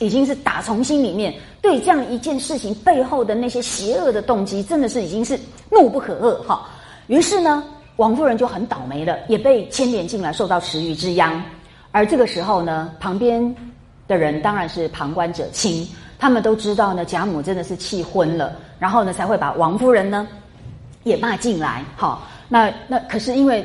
已经是打从心里面对这样一件事情背后的那些邪恶的动机，真的是已经是怒不可遏哈。于是呢，王夫人就很倒霉了，也被牵连进来，受到池鱼之殃。而这个时候呢，旁边的人当然是旁观者清，他们都知道呢，贾母真的是气昏了，然后呢才会把王夫人呢也骂进来哈。那可是因为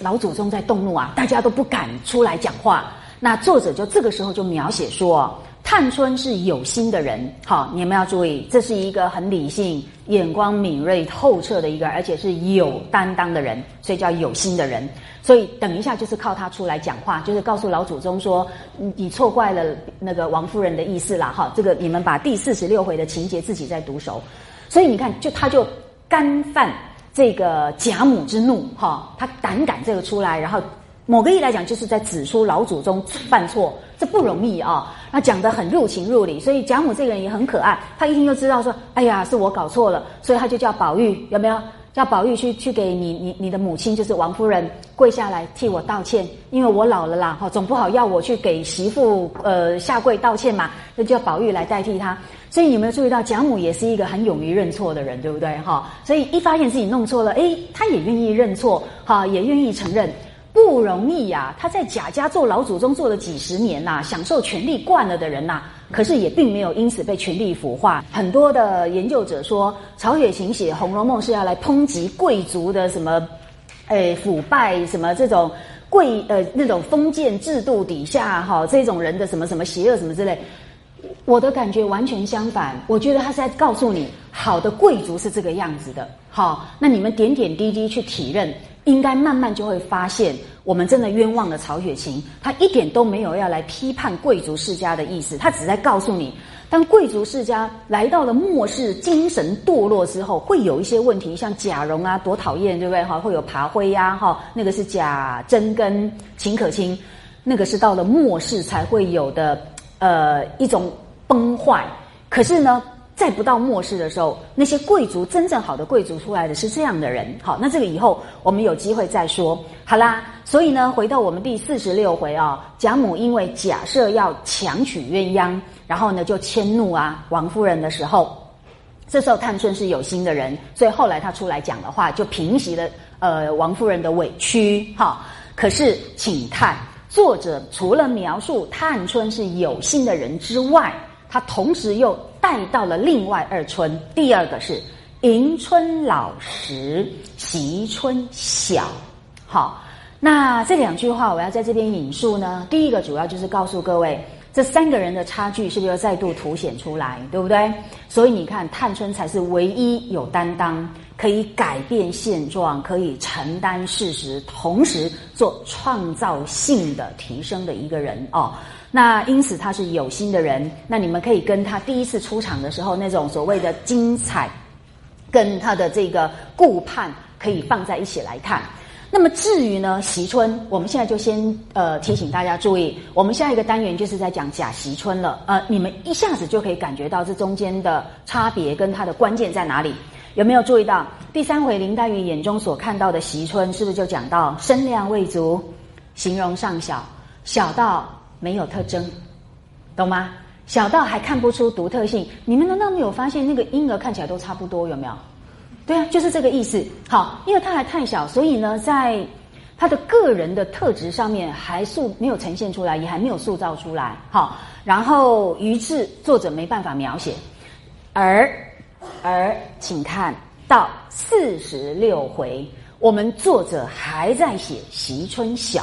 老祖宗在动怒啊，大家都不敢出来讲话。那作者就这个时候就描写说，探春是有心的人，好，你们要注意，这是一个很理性、眼光敏锐、透彻的一个，而且是有担当的人，所以叫有心的人。所以等一下就是靠他出来讲话，就是告诉老祖宗说，你错怪了那个王夫人的意思啦，哈，这个你们把第46回的情节自己再读熟。所以你看，他就干犯这个贾母之怒，哈，他胆敢这个出来，然后某个意义来讲，就是在指出老祖宗犯错，这不容易啊。他讲得很入情入理，所以贾母这个人也很可爱。他一听就知道说，哎呀，是我搞错了，所以他就叫宝玉，有没有？叫宝玉去给你的母亲，就是王夫人跪下来替我道歉，因为我老了啦，总不好要我去给媳妇下跪道歉嘛，那就叫宝玉来代替她。所以你有没有注意到，贾母也是一个很勇于认错的人，对不对？所以一发现自己弄错了，她也愿意认错，也愿意承认。不容易呀，他在贾家做老祖宗做了几十年呐，享受权力惯了的人呐，可是也并没有因此被权力腐化。很多的研究者说，曹雪芹写《红楼梦》是要来抨击贵族的什么，腐败什么这种那种封建制度底下这种人的什么什么邪恶什么之类。我的感觉完全相反，我觉得他是在告诉你，好的贵族是这个样子的。好，那你们点点滴滴去体认。应该慢慢就会发现，我们真的冤枉了曹雪芹。他一点都没有要来批判贵族世家的意思，他只是在告诉你，当贵族世家来到了末世精神堕落之后，会有一些问题，像贾蓉啊，多讨厌，对不对？会有爬灰啊，那个是贾珍跟秦可卿，那个是到了末世才会有的一种崩坏。可是呢，再不到末世的时候，那些贵族真正好的贵族出来的是这样的人。好，那这个以后我们有机会再说。好啦，所以呢，回到我们第46回啊，贾母因为假设要强娶鸳鸯，然后呢就迁怒啊王夫人的时候，这时候探春是有心的人，所以后来她出来讲的话就平息了王夫人的委屈。可是请看，作者除了描述探春是有心的人之外，他同时又带到了另外二春，第二个是迎春老时，惜春晓。好，那这两句话我要在这边引述呢。第一个主要就是告诉各位，这三个人的差距是不是又再度凸显出来，对不对？所以你看，探春才是唯一有担当，可以改变现状，可以承担事实，同时做创造性的提升的一个人哦。那因此他是有心的人，那你们可以跟他第一次出场的时候那种所谓的精彩，跟他的这个顾盼可以放在一起来看。那么至于呢，惜春，我们现在就先提醒大家注意，我们下一个单元就是在讲贾惜春了。你们一下子就可以感觉到这中间的差别跟它的关键在哪里。有没有注意到第3回林黛玉眼中所看到的惜春，是不是就讲到身量未足，形容尚小，小到没有特征，懂吗？小到还看不出独特性。你们难道没有发现那个婴儿看起来都差不多，有没有？对啊，就是这个意思。好，因为他还太小，所以呢，在他的个人的特质上面还没有呈现出来，也还没有塑造出来。好，然后于是作者没办法描写。而请看到46回，我们作者还在写惜春晓，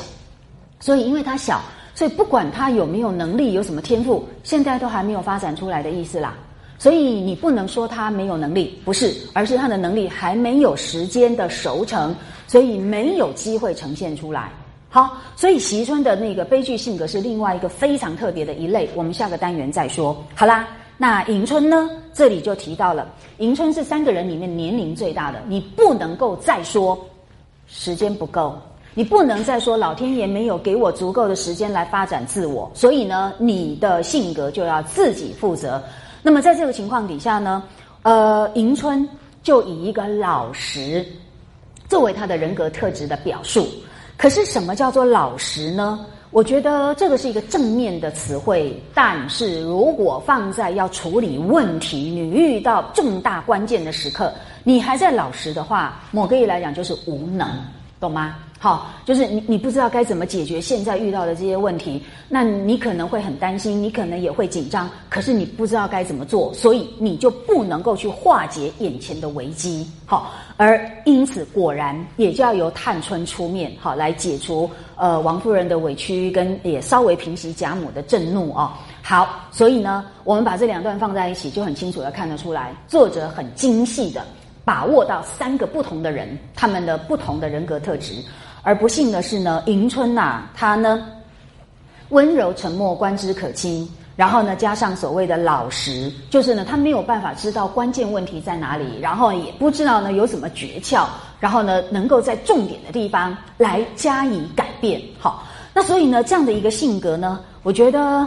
所以因为他小，所以不管他有没有能力，有什么天赋，现在都还没有发展出来的意思啦。所以你不能说他没有能力，不是，而是他的能力还没有时间的熟成，所以没有机会呈现出来。好，所以惜春的那个悲剧性格是另外一个非常特别的一类，我们下个单元再说。好啦，那迎春呢？这里就提到了，迎春是3个人里面年龄最大的，你不能够再说时间不够，你不能再说老天爷没有给我足够的时间来发展自我，所以呢，你的性格就要自己负责。那么在这个情况底下呢，迎春就以一个老实作为他的人格特质的表述。可是什么叫做老实呢？我觉得这个是一个正面的词汇，但是如果放在要处理问题，你遇到重大关键的时刻，你还在老实的话，某个意义来讲就是无能，懂吗？好，就是你不知道该怎么解决现在遇到的这些问题，那你可能会很担心，你可能也会紧张，可是你不知道该怎么做，所以你就不能够去化解眼前的危机。好，而因此果然也就要由探春出面，好来解除王夫人的委屈，跟也稍微平息贾母的震怒哦。好，所以呢，我们把这两段放在一起，就很清楚的看得出来，作者很精细的把握到3个不同的人，他们的不同的人格特质。而不幸的是呢，迎春啊，她呢温柔沉默，观之可亲，然后呢加上所谓的老实，就是呢她没有办法知道关键问题在哪里，然后也不知道呢有什么诀窍，然后呢能够在重点的地方来加以改变。好，那所以呢这样的一个性格呢，我觉得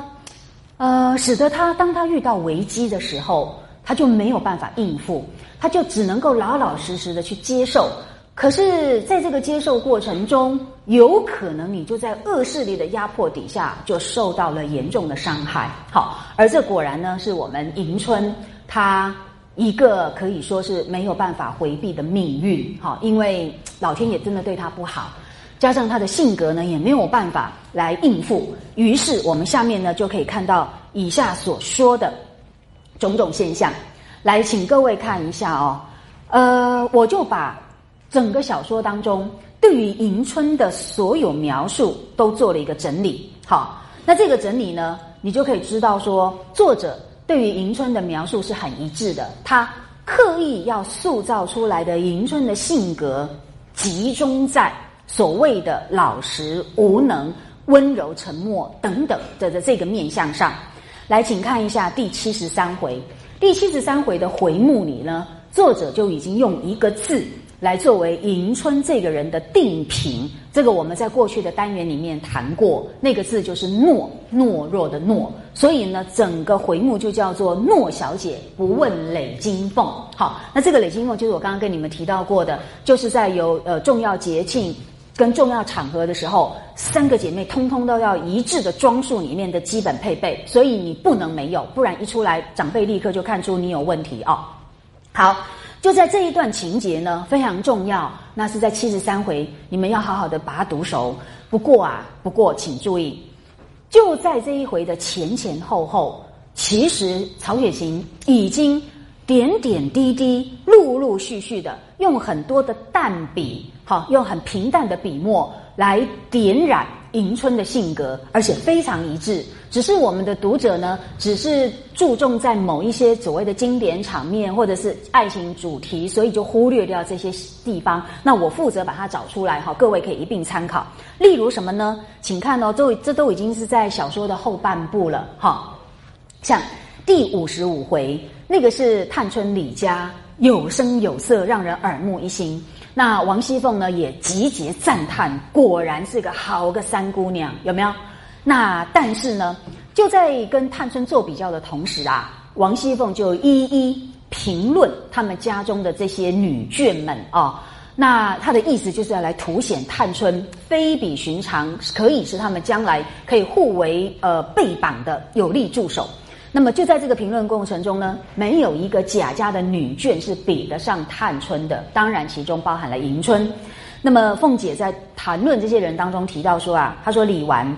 使得她当她遇到危机的时候，她就没有办法应付。他就只能够老老实实的去接受。可是在这个接受过程中，有可能你就在恶势力的压迫底下就受到了严重的伤害。好，而这果然呢是我们迎春他一个可以说是没有办法回避的命运。好，因为老天也真的对他不好，加上他的性格呢也没有办法来应付，于是我们下面呢就可以看到以下所说的种种现象。来，请各位看一下哦，我就把整个小说当中对于迎春的所有描述都做了一个整理。好，那这个整理呢，你就可以知道说作者对于迎春的描述是很一致的，他刻意要塑造出来的迎春的性格集中在所谓的老实、无能、温柔、沉默等等的这个面向上。来，请看一下第73回。第73回的回目里呢，作者就已经用一个字来作为迎春这个人的定评，这个我们在过去的单元里面谈过，那个字就是懦，懦弱的懦，所以呢整个回目就叫做懦小姐不问累金凤。好，那这个累金凤就是我刚刚跟你们提到过的，就是在有重要节庆跟重要场合的时候，三个姐妹通通都要一致的装束里面的基本配备，所以你不能没有，不然一出来长辈立刻就看出你有问题哦。好，就在这一段情节呢非常重要，那是在73回，你们要好好的把它读熟。不过请注意，就在这一回的前前后后，其实曹雪芹已经点点滴滴陆陆续续的用很多的淡笔，好，用很平淡的笔墨来点染迎春的性格，而且非常一致。只是我们的读者呢，只是注重在某一些所谓的经典场面或者是爱情主题，所以就忽略掉这些地方。那我负责把它找出来，各位可以一并参考。例如什么呢？请看哦，这都已经是在小说的后半部了。像第55回，那个是探春李家，有声有色，让人耳目一新。那王熙凤呢也集结赞叹，果然是个好个三姑娘，有没有？那但是呢，就在跟探春做比较的同时啊，王熙凤就一一评论他们家中的这些女眷们哦。那她的意思就是要来凸显探春非比寻常，可以是他们将来可以互为背绑的有力助手。那么就在这个评论过程中呢，没有一个贾家的女眷是比得上探春的，当然其中包含了迎春。那么凤姐在谈论这些人当中提到说啊，她说李纨，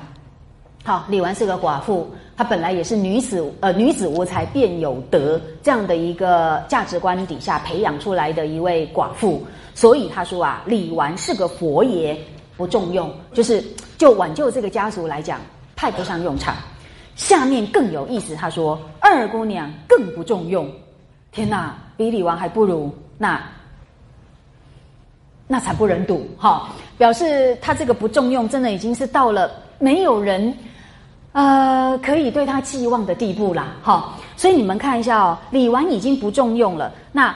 好，李纨是个寡妇，她本来也是女子无才便有德这样的一个价值观底下培养出来的一位寡妇，所以她说啊，李纨是个佛爷，不重用，就是就挽救这个家族来讲派不上用场。下面更有意思，他说二姑娘更不重用，天哪，比李纨还不如，那惨不忍睹。表示他这个不重用真的已经是到了没有人可以对他寄望的地步啦。所以你们看一下哦，李纨已经不重用了，那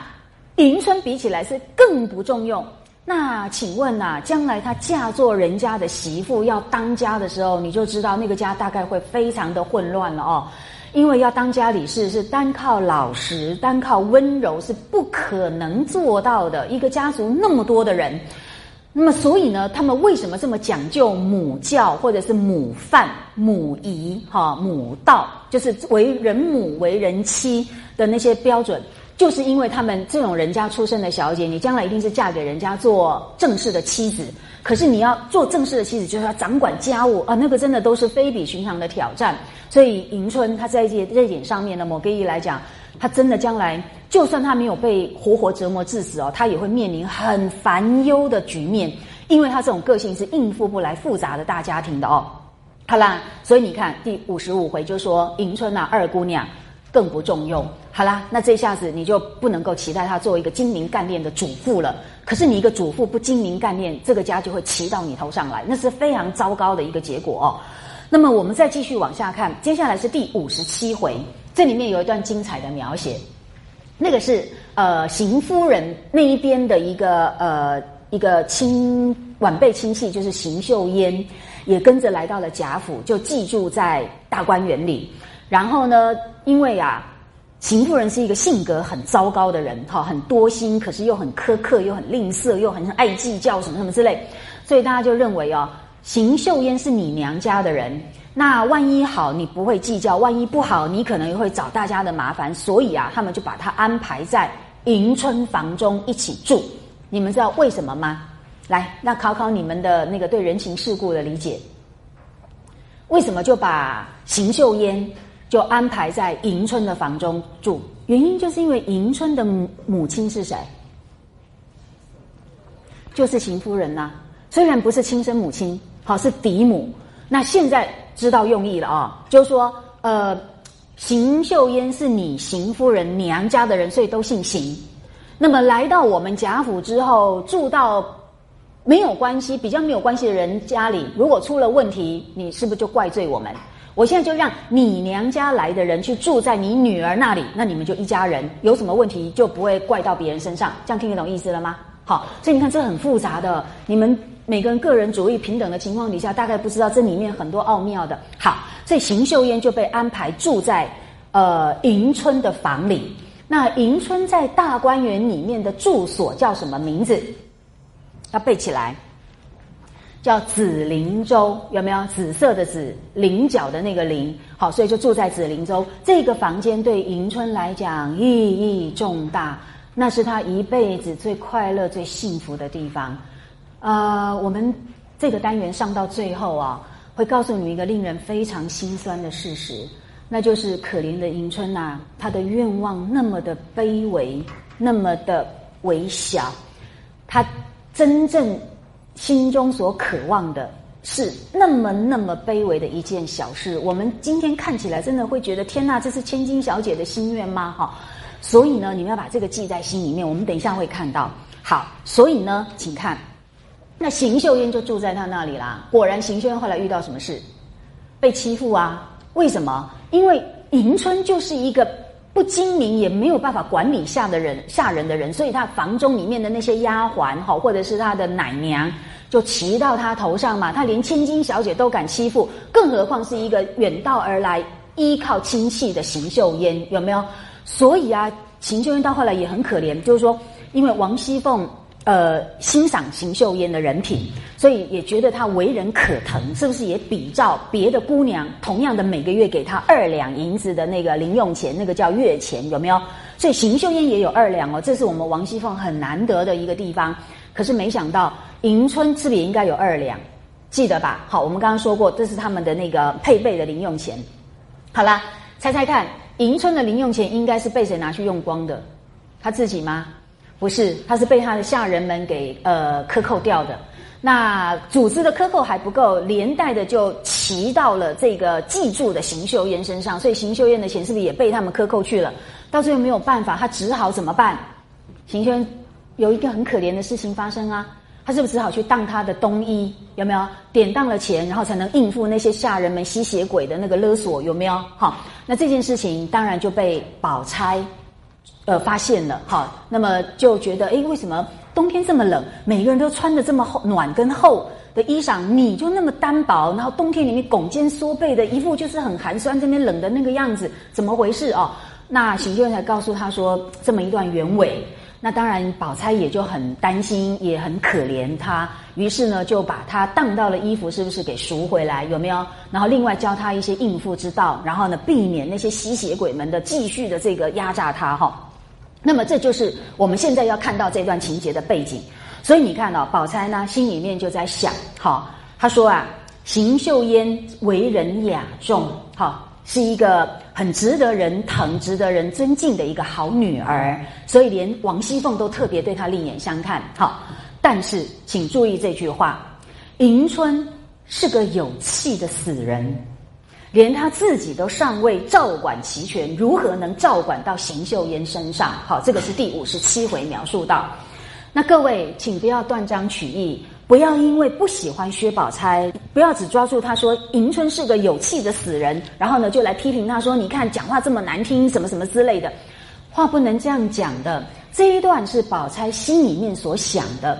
迎春比起来是更不重用。那请问啊，将来她嫁作人家的媳妇要当家的时候，你就知道那个家大概会非常的混乱了哦。因为要当家理事是单靠老实、单靠温柔是不可能做到的，一个家族那么多的人。那么所以呢，他们为什么这么讲究母教或者是母范、母仪、母道，就是为人母、为人妻的那些标准，就是因为他们这种人家出身的小姐，你将来一定是嫁给人家做正式的妻子，可是你要做正式的妻子就是要掌管家务啊，那个真的都是非比寻常的挑战。所以迎春她在这一点上面呢，某个意义来讲，她真的将来就算她没有被活活折磨致死哦，她也会面临很烦忧的局面，因为她这种个性是应付不来复杂的大家庭的哦。好啦，所以你看第55回就说迎春啊，二姑娘更不重用。好啦，那这下子你就不能够期待她做一个精明干练的主妇了，可是你一个主妇不精明干练，这个家就会骑到你头上来，那是非常糟糕的一个结果哦。那么我们再继续往下看，接下来是第57回，这里面有一段精彩的描写，那个是邢夫人那一边的一个晚辈亲戚，就是邢岫烟也跟着来到了贾府，就寄住在大观园里。然后呢，因为啊邢夫人是一个性格很糟糕的人，很多心，可是又很苛刻，又很吝啬，又很爱计较什么什么之类，所以大家就认为哦，邢岫烟是你娘家的人，那万一好你不会计较，万一不好你可能也会找大家的麻烦，所以啊，他们就把她安排在迎春房中一起住。你们知道为什么吗？来，那考考你们的那个对人情世故的理解，为什么就把邢岫烟就安排在迎春的房中住？原因就是因为迎春的母亲是谁？就是邢夫人啊，虽然不是亲生母亲，好，是嫡母。那现在知道用意了啊，就是说邢岫烟是你邢夫人娘家的人，所以都姓邢。那么来到我们贾府之后，住到没有关系、比较没有关系的人家里，如果出了问题，你是不是就怪罪我们？我现在就让你娘家来的人去住在你女儿那里，那你们就一家人，有什么问题就不会怪到别人身上。这样听得懂意思了吗？好，所以你看这很复杂的，你们每个人个人主义平等的情况底下，大概不知道这里面很多奥妙的。好，所以邢岫烟就被安排住在迎春的房里。那迎春在大观园里面的住所叫什么名字？要背起来，叫紫菱洲，有没有？紫色的紫，菱角的那个菱。好，所以就住在紫菱洲。这个房间对迎春来讲意义重大，那是她一辈子最快乐、最幸福的地方。我们这个单元上到最后啊，会告诉你一个令人非常心酸的事实，那就是可怜的迎春啊，她的愿望那么的卑微，那么的微小，她真正心中所渴望的是那么卑微的一件小事。我们今天看起来真的会觉得，天哪，这是千金小姐的心愿吗？所以呢，你们要把这个记在心里面，我们等一下会看到。好，所以呢，请看，那邢岫烟就住在她那里啦。果然邢岫烟后来遇到什么事？被欺负啊。为什么？因为迎春就是一个不精明也没有办法管理下人的人，所以他房中里面的那些丫鬟或者是他的奶娘就骑到他头上嘛，他连千金小姐都敢欺负，更何况是一个远道而来依靠亲戚的邢岫烟，有没有？所以啊，邢岫烟到后来也很可怜，就是说因为王熙凤欣赏邢岫烟的人品，所以也觉得她为人可疼，是不是也比照别的姑娘同样的每个月给她2两银子的那个零用钱，那个叫月钱，有没有？所以邢岫烟也有2两哦，这是我们王熙凤很难得的一个地方。可是没想到迎春是不是也应该有2两，记得吧？好，我们刚刚说过，这是他们的那个配备的零用钱。好啦，猜猜看，迎春的零用钱应该是被谁拿去用光的？她自己吗？不是，他是被他的下人们给克扣掉的。那组织的克扣还不够，连带的就骑到了这个寄住的邢岫烟身上，所以邢岫烟的钱是不是也被他们克扣去了？到最后没有办法，他只好怎么办？邢岫烟有一个很可怜的事情发生啊，他是不是只好去当他的冬衣？有没有？典当了钱，然后才能应付那些下人们吸血鬼的那个勒索，有没有？好，那这件事情当然就被宝钗发现了。好，那么就觉得，为什么冬天这么冷，每个人都穿得这么厚暖跟厚的衣裳，你就那么单薄，然后冬天里面拱肩缩背的，一副就是很寒酸，这边冷的那个样子，怎么回事哦？那邢岫烟才告诉他说这么一段原委。那当然宝钗也就很担心，也很可怜他，于是呢就把他当到的衣服是不是给赎回来，有没有？然后另外教他一些应付之道，然后呢避免那些吸血鬼们的继续的这个压榨他那么这就是我们现在要看到这段情节的背景。所以你看宝钗呢心里面就在想，她说啊，邢岫烟为人雅重，是一个很值得人疼、值得人尊敬的一个好女儿，所以连王熙凤都特别对她另眼相看。好，但是请注意这句话，迎春是个有气的死人，连她自己都尚未照管齐全，如何能照管到邢岫烟身上？好，这个是第57回描述到。那各位请不要断章取义，不要因为不喜欢薛宝钗，不要只抓住她说迎春是个有气的死人，然后呢就来批评她说你看讲话这么难听什么什么之类的话，不能这样讲的。这一段是宝钗心里面所想的，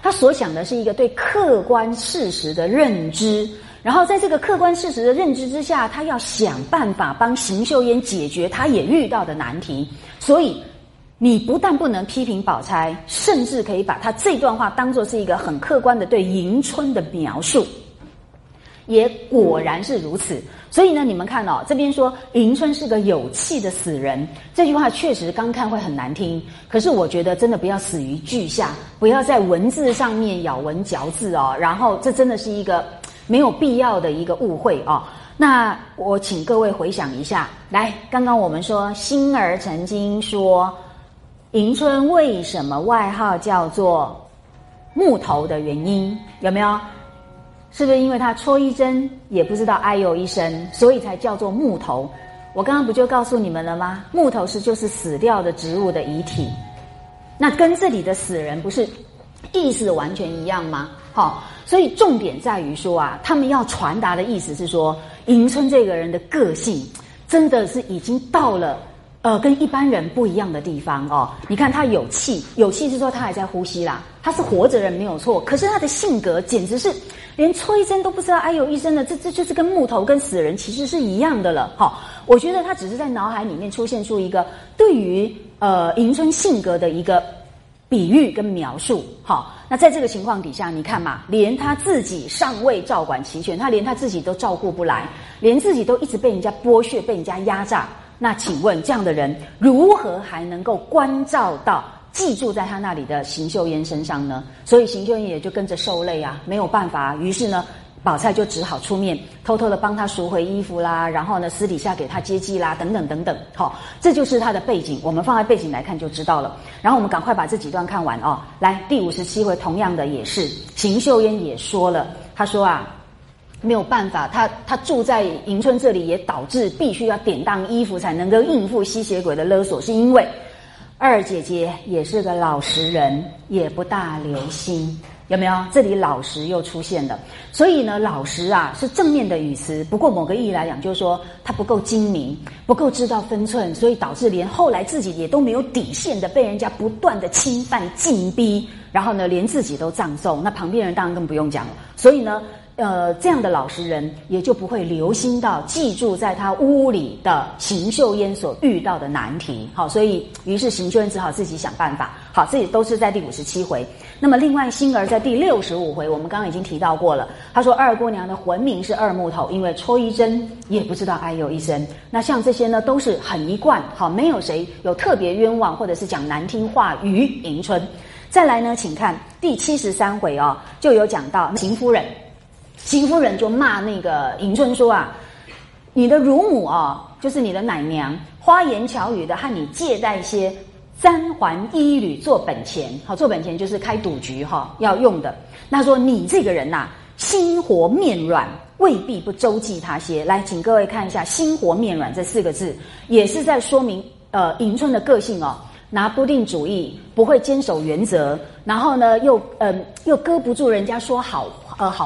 她所想的是一个对客观事实的认知，然后在这个客观事实的认知之下，他要想办法帮邢岫烟解决他也遇到的难题。所以你不但不能批评宝钗，甚至可以把他这段话当作是一个很客观的对迎春的描述，也果然是如此。所以呢，你们看哦，这边说迎春是个有气的死人，这句话确实刚看会很难听，可是我觉得真的不要死于句下，不要在文字上面咬文嚼字哦，然后这真的是一个没有必要的一个误会哦。那我请各位回想一下，来，刚刚我们说星儿曾经说迎春为什么外号叫做木头的原因，有没有？是不是因为他戳一针也不知道哎呦一声，所以才叫做木头？我刚刚不就告诉你们了吗？木头就是死掉的植物的遗体，那跟这里的死人不是意思完全一样吗？好，所以重点在于说啊，他们要传达的意思是说，迎春这个人的个性真的是已经到了跟一般人不一样的地方哦。你看他有气，有气是说他还在呼吸啦，他是活着人没有错，可是他的性格简直是连戳一针都不知道哎呦一声的，这就是跟木头跟死人其实是一样的了。好，我觉得他只是在脑海里面出现出一个对于迎春性格的一个比喻跟描述。好，那在这个情况底下，你看嘛，连他自己尚未照管齐全，他连他自己都照顾不来，连自己都一直被人家剥削被人家压榨，那请问这样的人如何还能够关照到记住在他那里的邢岫烟身上呢？所以邢岫烟也就跟着受累啊，没有办法啊。于是呢，宝钗就只好出面偷偷的帮他赎回衣服啦，然后呢私底下给他接济啦，等等等等。好，这就是他的背景，我们放在背景来看就知道了。然后我们赶快把这几段看完哦。来，第57回同样的也是邢岫烟也说了，他说啊，没有办法，他住在迎春这里，也导致必须要典当衣服才能够应付吸血鬼的勒索，是因为二姐姐也是个老实人，也不大留心，有没有？这里老实又出现了。所以呢，老实啊是正面的语词，不过某个意义来讲就是说他不够精明，不够知道分寸，所以导致连后来自己也都没有底线的被人家不断的侵犯禁逼，然后呢连自己都葬送，那旁边人当然更不用讲了。所以呢这样的老实人也就不会留心到记住在他屋里的邢岫烟所遇到的难题。好，所以于是邢岫烟只好自己想办法。好，这也都是在第57回。那么另外星儿在第65回我们刚刚已经提到过了，他说二姑娘的魂名是二木头，因为戳一针也不知道哎呦一声。那像这些呢都是很一贯，好，没有谁有特别冤枉或者是讲难听话于迎春。再来呢，请看第73回哦，就有讲到邢夫人。邢夫人就骂那个迎春说啊，你的乳母啊，就是你的奶娘，花言巧语的和你借贷些三环一缕做本钱。好，做本钱就是开赌局哈要用的。那说你这个人呐，心活面软，未必不周济他些。来，请各位看一下"心活面软"这4个字，也是在说明迎春的个性哦。拿不定主意，不会坚守原则，然后呢又搁不住人家说好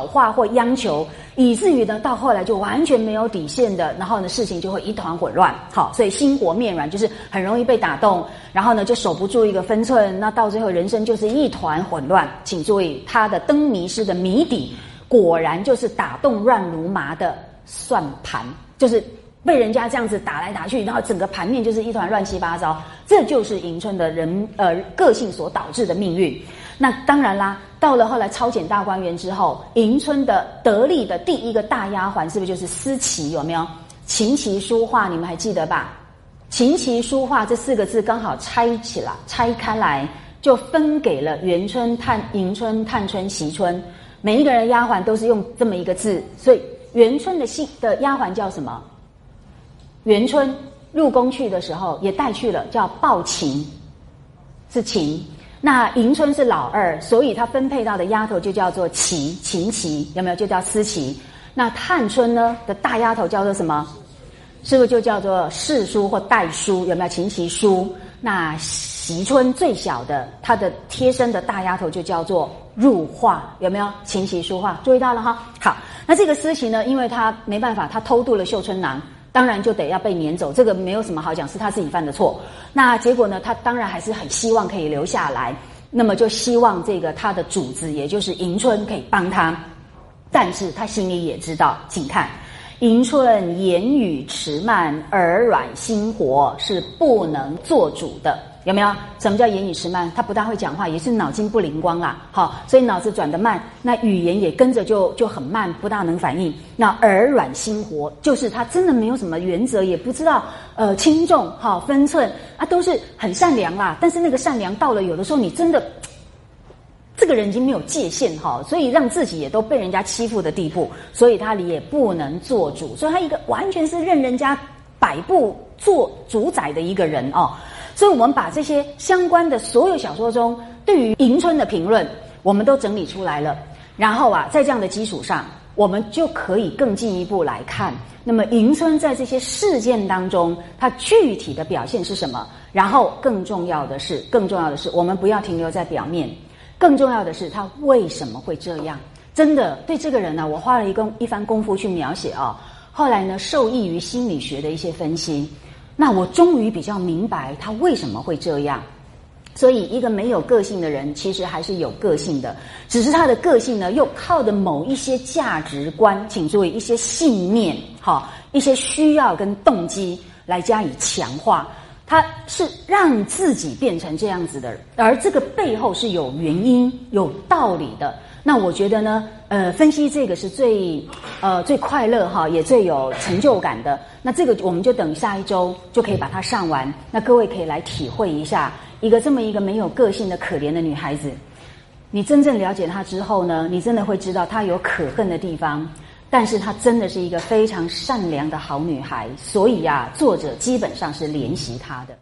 话或央求，以至于呢到后来就完全没有底线的，然后呢事情就会一团混乱。好，所以心活面软就是很容易被打动，然后呢就守不住一个分寸，那到最后人生就是一团混乱。请注意他的灯谜诗的谜底，果然就是打动乱如麻的算盘，就是被人家这样子打来打去，然后整个盘面就是一团乱七八糟，这就是迎春的人个性所导致的命运。那当然啦，到了后来抄检大观园之后，迎春的得力的第一个大丫鬟是不是就是思琪？有没有？琴棋书画你们还记得吧？琴棋书画这4个字刚好拆开来就分给了元春、迎春、探春、惜春，每一个人丫鬟都是用这么一个字，所以元春的丫鬟叫什么？元春入宫去的时候也带去了，叫抱琴，是琴。那迎春是老二，所以他分配到的丫头就叫做琪，琴琪，有没有？就叫思琪。那探春呢的大丫头叫做什么？是不是就叫做侍书或代书？有没有？琴棋书。那惜春最小的，她的贴身的大丫头就叫做入画，有没有？琴棋书画，注意到了哈。好，那这个思琪呢，因为她没办法，她偷渡了绣春囊，当然就得要被撵走，这个没有什么好讲，是他自己犯的错。那结果呢，他当然还是很希望可以留下来，那么就希望这个他的主子也就是迎春可以帮他。但是他心里也知道，请看，迎春言语迟慢，耳软心活，是不能做主的。有没有？什么叫言语迟慢？他不大会讲话，也是脑筋不灵光啦。好，所以脑子转得慢，那语言也跟着就很慢，不大能反应。那耳软心活，就是他真的没有什么原则，也不知道轻重好分寸啊，都是很善良啦。但是那个善良到了有的时候，你真的这个人已经没有界限哈，所以让自己也都被人家欺负的地步，所以他也不能做主，所以他一个完全是任人家摆布做主宰的一个人哦。所以我们把这些相关的所有小说中对于迎春的评论我们都整理出来了，然后啊，在这样的基础上我们就可以更进一步来看，那么迎春在这些事件当中它具体的表现是什么，然后更重要的是我们不要停留在表面，更重要的是它为什么会这样。真的对这个人呢，我花了一番功夫去描写啊，后来呢受益于心理学的一些分析，那我终于比较明白他为什么会这样。所以一个没有个性的人其实还是有个性的，只是他的个性呢又靠着某一些价值观，请注意，一些信念，好，一些需要跟动机来加以强化，他是让自己变成这样子的人，而这个背后是有原因有道理的。那我觉得呢，分析这个是最快乐哈，也最有成就感的。那这个我们就等下一周就可以把它上完。那各位可以来体会一下，这么一个没有个性的可怜的女孩子，你真正了解她之后呢，你真的会知道她有可恨的地方，但是她真的是一个非常善良的好女孩。所以啊，作者基本上是怜惜她的。